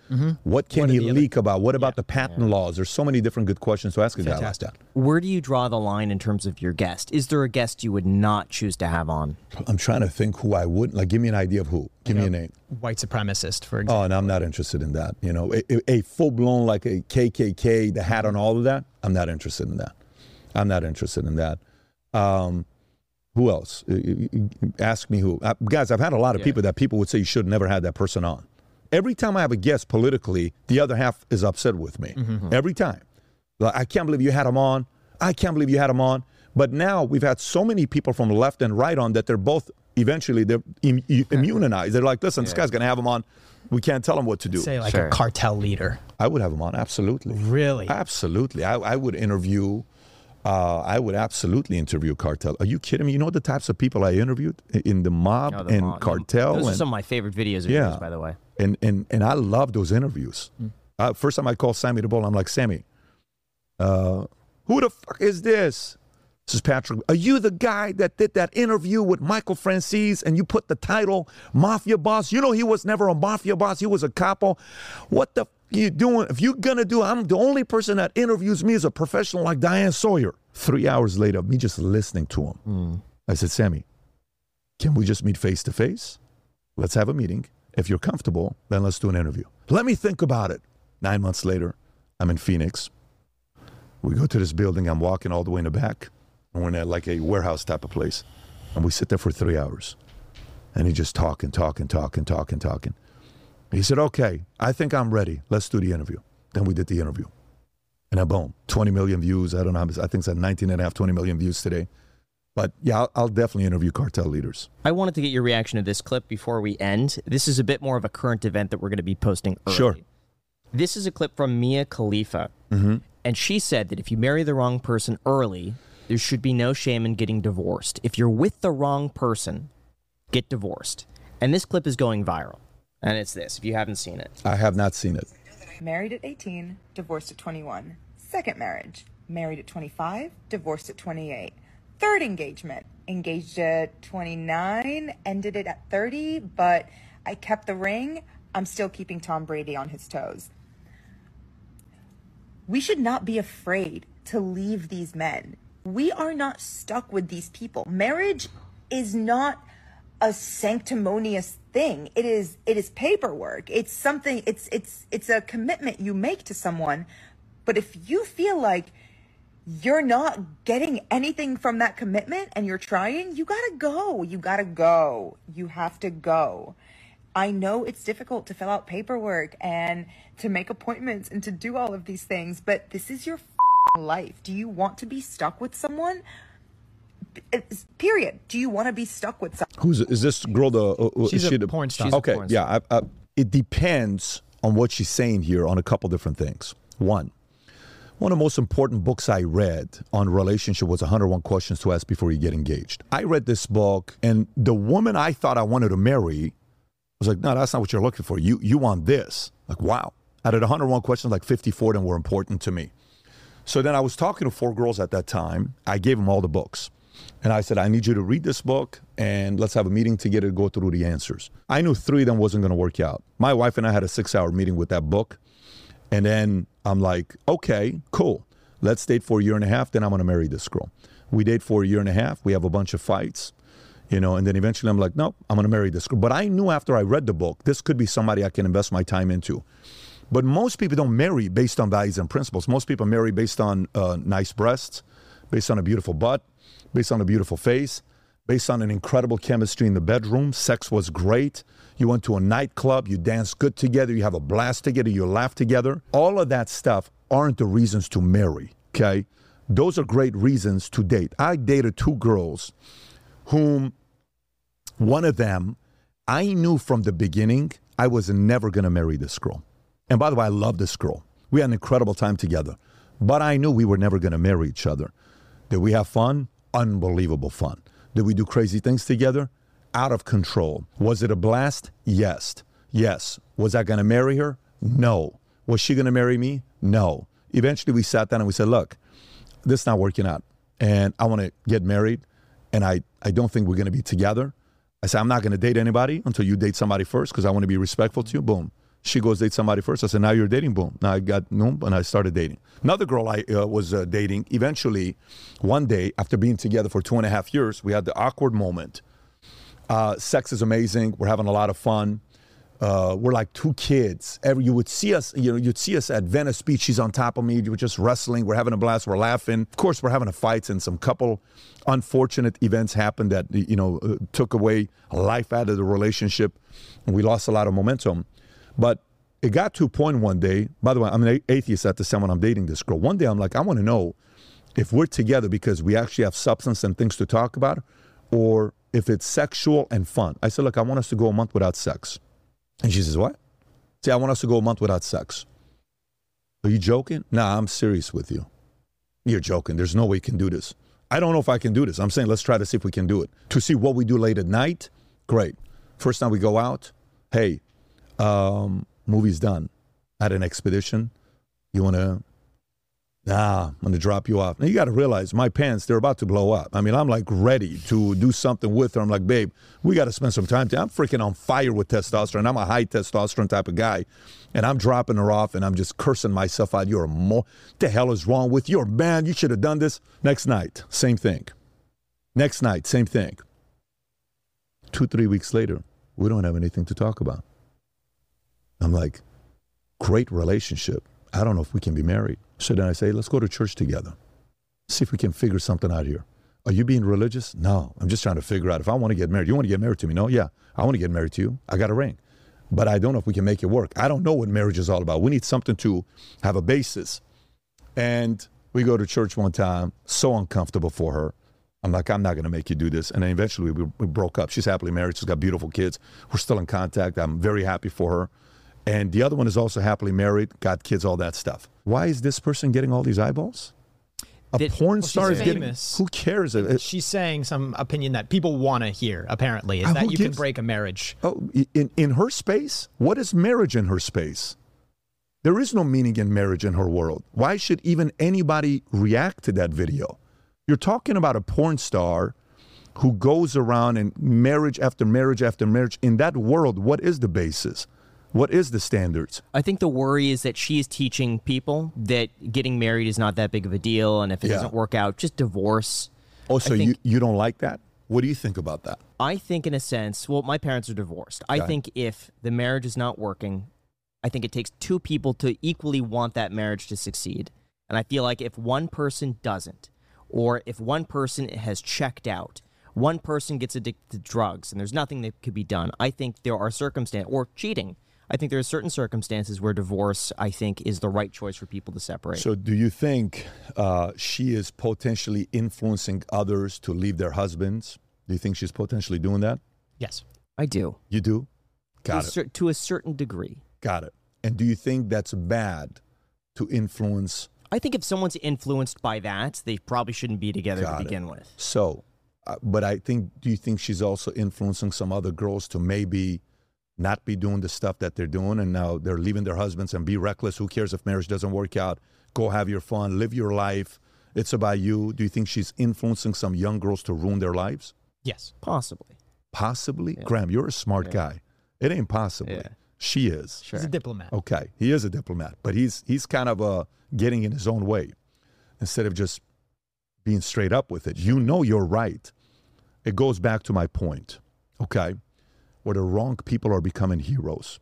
what can he leak about? What about the patent laws? There's so many different good questions to ask a guy like that. Where do you draw the line in terms of your guest? Is there a guest you would not choose to have on? I'm trying to think who I would. Like, give me an idea of who. Give me a name. White supremacist, for example. Oh, and I'm not interested in that. You know, a full-blown like a KKK, the hat on all of that. I'm not interested in that. I'm not interested in that. Who else? Ask me who. Guys, I've had a lot of people that people would say you should never have that person on. Every time I have a guest politically, the other half is upset with me. Every time. Like, I can't believe you had him on. I can't believe you had him on. But now we've had so many people from left and right on that they're both eventually they're immunized. They're like, listen, this guy's going to have him on. We can't tell him what to do. Say like a cartel leader. I would have him on, absolutely. Really? Absolutely. I would interview, I would absolutely interview cartel. Are you kidding me? You know the types of people I interviewed in the mob cartel? Those are some of my favorite videos of yours, by the way. And I love those interviews. First time I called Sammy the Bull, I'm like, Sammy, who the fuck is this? This is Patrick. Are you the guy that did that interview with Michael Francis and you put the title Mafia Boss? You know he was never a Mafia Boss. He was a capo. What the f are you doing? If you're going to do it, I'm the only person that interviews me is a professional like Diane Sawyer. 3 hours later, me just listening to him. I said, Sammy, can we just meet face to face? Let's have a meeting. If you're comfortable, then let's do an interview. Let me think about it. 9 months later, I'm in Phoenix. We go to this building. I'm walking all the way in the back. We're in like a warehouse type of place. And we sit there for 3 hours. And he just talking. He said, okay, I think I'm ready. Let's do the interview. Then we did the interview. And then boom, 20 million views. I don't know, I think it's at 19.5 to 20 million views today. But yeah, I'll definitely interview cartel leaders. I wanted to get your reaction to this clip before we end. This is a bit more of a current event that we're going to be posting early. Sure. This is a clip from Mia Khalifa. And she said that if you marry the wrong person early, there should be no shame in getting divorced. If you're with the wrong person, get divorced. And this clip is going viral. And it's this, if you haven't seen it. I have not seen it. Married at 18, divorced at 21. Second marriage, married at 25, divorced at 28. Third engagement, engaged at 29, ended it at 30, but I kept the ring. I'm still keeping Tom Brady on his toes. We should not be afraid to leave these men. We are not stuck with these people. Marriage is not a sanctimonious thing. It is paperwork. It's something, it's a commitment you make to someone. But if you feel like you're not getting anything from that commitment and you're trying, you gotta go. You gotta go. You have to go. I know it's difficult to fill out paperwork and to make appointments and to do all of these things, but this is your life. Do you want to be stuck with someone? Period. Do you want to be stuck with someone? Who's is this girl? She's a porn star. Okay, yeah. It depends on what she's saying here on a couple different things. One of the most important books I read on relationship was 101 Questions to Ask Before You Get Engaged. I read this book, and the woman I thought I wanted to marry was like, "No, that's not what you're looking for. You want this." Like, wow. Out of the 101 questions, like 54 of them were important to me. So then I was talking to four girls at that time. I gave them all the books. And I said, I need you to read this book and let's have a meeting together to go through the answers. I knew three of them wasn't going to work out. My wife and I had a 6-hour meeting with that book. And then I'm like, okay, cool. Let's date for a year and a half. Then I'm going to marry this girl. We date for a year and a half. We have a bunch of fights, you know, and then eventually I'm like, nope, I'm going to marry this girl. But I knew after I read the book, this could be somebody I can invest my time into. But most people don't marry based on values and principles. Most people marry based on nice breasts, based on a beautiful butt, based on a beautiful face, based on an incredible chemistry in the bedroom. Sex was great. You went to a nightclub, you danced good together, you have a blast together, you laugh together. All of that stuff aren't the reasons to marry, okay? Those are great reasons to date. I dated two girls whom one of them, I knew from the beginning, I was never gonna marry this girl. And by the way, I love this girl. We had an incredible time together, but I knew we were never gonna marry each other. Did we have fun? Unbelievable fun. Did we do crazy things together? Out of control. Was it a blast? Yes. Yes. Was I gonna marry her? No. Was she gonna marry me? No. Eventually we sat down and we said, look, this is not working out and I wanna get married and I don't think we're gonna be together. I said, I'm not gonna date anybody until you date somebody first because I wanna be respectful to you, boom. She goes date somebody first. I said, now you're dating, boom. Now I got noom and I started dating. Another girl I was dating, eventually one day after being together for 2.5 years, we had the awkward moment. Sex is amazing. We're having a lot of fun. We're like two kids. You would see us, you know, you'd see us at Venice Beach. She's on top of me. We're just wrestling. We're having a blast. We're laughing. Of course, we're having a fight and some couple unfortunate events happened that, you know, took away life out of the relationship. And we lost a lot of momentum. But it got to a point one day, by the way, I'm an atheist at the time when I'm dating this girl. One day I'm like, I want to know if we're together because we actually have substance and things to talk about, or if it's sexual and fun. I said, look, I want us to go a month without sex. And she says, what? See, I want us to go a month without sex. Are you joking? Nah, I'm serious with you. You're joking. There's no way you can do this. I don't know if I can do this. I'm saying, let's try to see if we can do it. To see what we do late at night. Great. First time we go out. Hey, movie's done. At an expedition. You want to? Nah, I'm going to drop you off. Now, you got to realize my pants, they're about to blow up. I mean, I'm like ready to do something with her. I'm like, babe, we got to spend some time. I'm freaking on fire with testosterone. I'm a high testosterone type of guy. And I'm dropping her off and I'm just cursing myself out. You're a what the hell is wrong with you? You're a man. You should have done this. Next night, same thing. Next night, same thing. 2-3 weeks later, we don't have anything to talk about. I'm like, great relationship. I don't know if we can be married. So then I say, let's go to church together. See if we can figure something out here. Are you being religious? No, I'm just trying to figure out if I want to get married. You want to get married to me? No, yeah, I want to get married to you. I got a ring, but I don't know if we can make it work. I don't know what marriage is all about. We need something to have a basis. And we go to church one time, so uncomfortable for her. I'm like, I'm not going to make you do this. And then eventually we broke up. She's happily married. She's got beautiful kids. We're still in contact. I'm very happy for her. And the other one is also happily married, got kids, all that stuff. Why is this person getting all these eyeballs? A porn star is getting, who cares? She's saying some opinion that people want to hear, apparently, is that you can break a marriage. Oh, in her space? What is marriage in her space? There is no meaning in marriage in her world. Why should even anybody react to that video? You're talking about a porn star who goes around and marriage after marriage after marriage. In that world, what is the basis? What is the standards? I think the worry is that she is teaching people that getting married is not that big of a deal, and if it doesn't work out, just divorce. Oh, so you don't like that? What do you think about that? I think in a sense, well, my parents are divorced. Okay. I think if the marriage is not working, I think it takes two people to equally want that marriage to succeed. And I feel like if one person doesn't, or if one person has checked out, one person gets addicted to drugs, and there's nothing that could be done, I think there are circumstances, or cheating, I think there are certain circumstances where divorce, I think, is the right choice for people to separate. So do you think she is potentially influencing others to leave their husbands? Do you think she's potentially doing that? Yes, I do. You do? Got it. To a certain degree. Got it. And do you think that's bad to influence? I think if someone's influenced by that, they probably shouldn't be together to begin with. So, but I think, do you think she's also influencing some other girls to maybe not be doing the stuff that they're doing, and now they're leaving their husbands and be reckless. Who cares if marriage doesn't work out? Go have your fun, live your life. It's about you. Do you think she's influencing some young girls to ruin their lives? Yes, possibly. Possibly? Yeah. Graham, you're a smart guy. It ain't possible. Yeah. She is. Sure. He's a diplomat. Okay, he is a diplomat, but he's kind of getting in his own way instead of just being straight up with it. You know you're right. It goes back to my point, okay, where the wrong people are becoming heroes,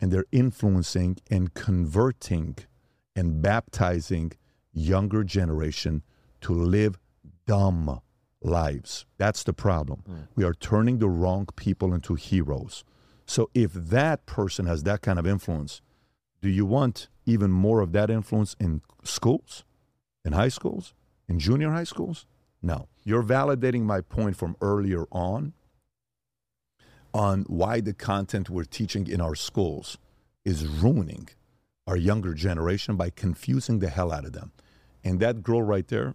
and they're influencing and converting and baptizing younger generation to live dumb lives. That's the problem. Mm. We are turning the wrong people into heroes. So if that person has that kind of influence, do you want even more of that influence in schools, in high schools, in junior high schools? No. You're validating my point from earlier on why the content we're teaching in our schools is ruining our younger generation by confusing the hell out of them. And that girl right there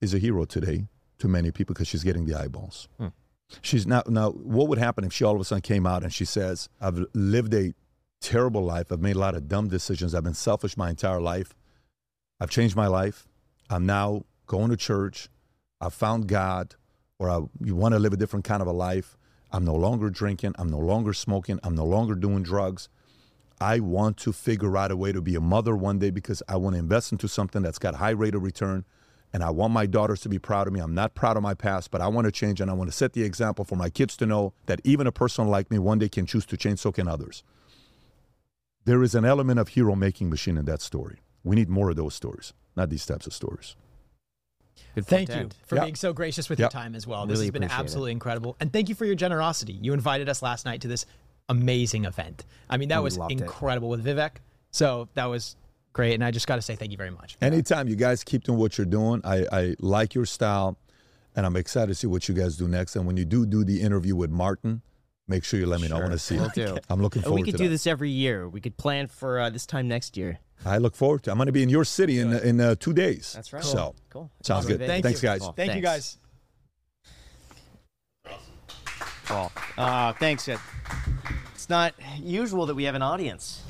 is a hero today to many people because she's getting the eyeballs. Mm. She's not, now, what would happen if she all of a sudden came out and she says, I've lived a terrible life. I've made a lot of dumb decisions. I've been selfish my entire life. I've changed my life. I'm now going to church. I found God, or you want to live a different kind of a life. I'm no longer drinking. I'm no longer smoking. I'm no longer doing drugs. I want to figure out a way to be a mother one day because I want to invest into something that's got high rate of return. And I want my daughters to be proud of me. I'm not proud of my past, but I want to change, and I want to set the example for my kids to know that even a person like me one day can choose to change, so can others. There is an element of hero-making machine in that story. We need more of those stories, not these types of stories. Thank you for being so gracious with your time as well. This has been absolutely incredible. And thank you for your generosity. You invited us last night to this amazing event. I mean, that was incredible with Vivek. So that was great, and I just got to say thank you very much. Anytime. You guys keep doing what you're doing. I like your style, and I'm excited to see what you guys do next. And when you do the interview with Martin, make sure you let me know. I want to see it. I'm looking forward to it. We could do this every year. We could plan for this time next year. I look forward to it. I'm going to be in your city in 2 days. That's right. Cool. So, cool. Sounds good. Thanks, guys. Cool. Thank you, guys. Well, thanks, Ed. It's not usual that we have an audience.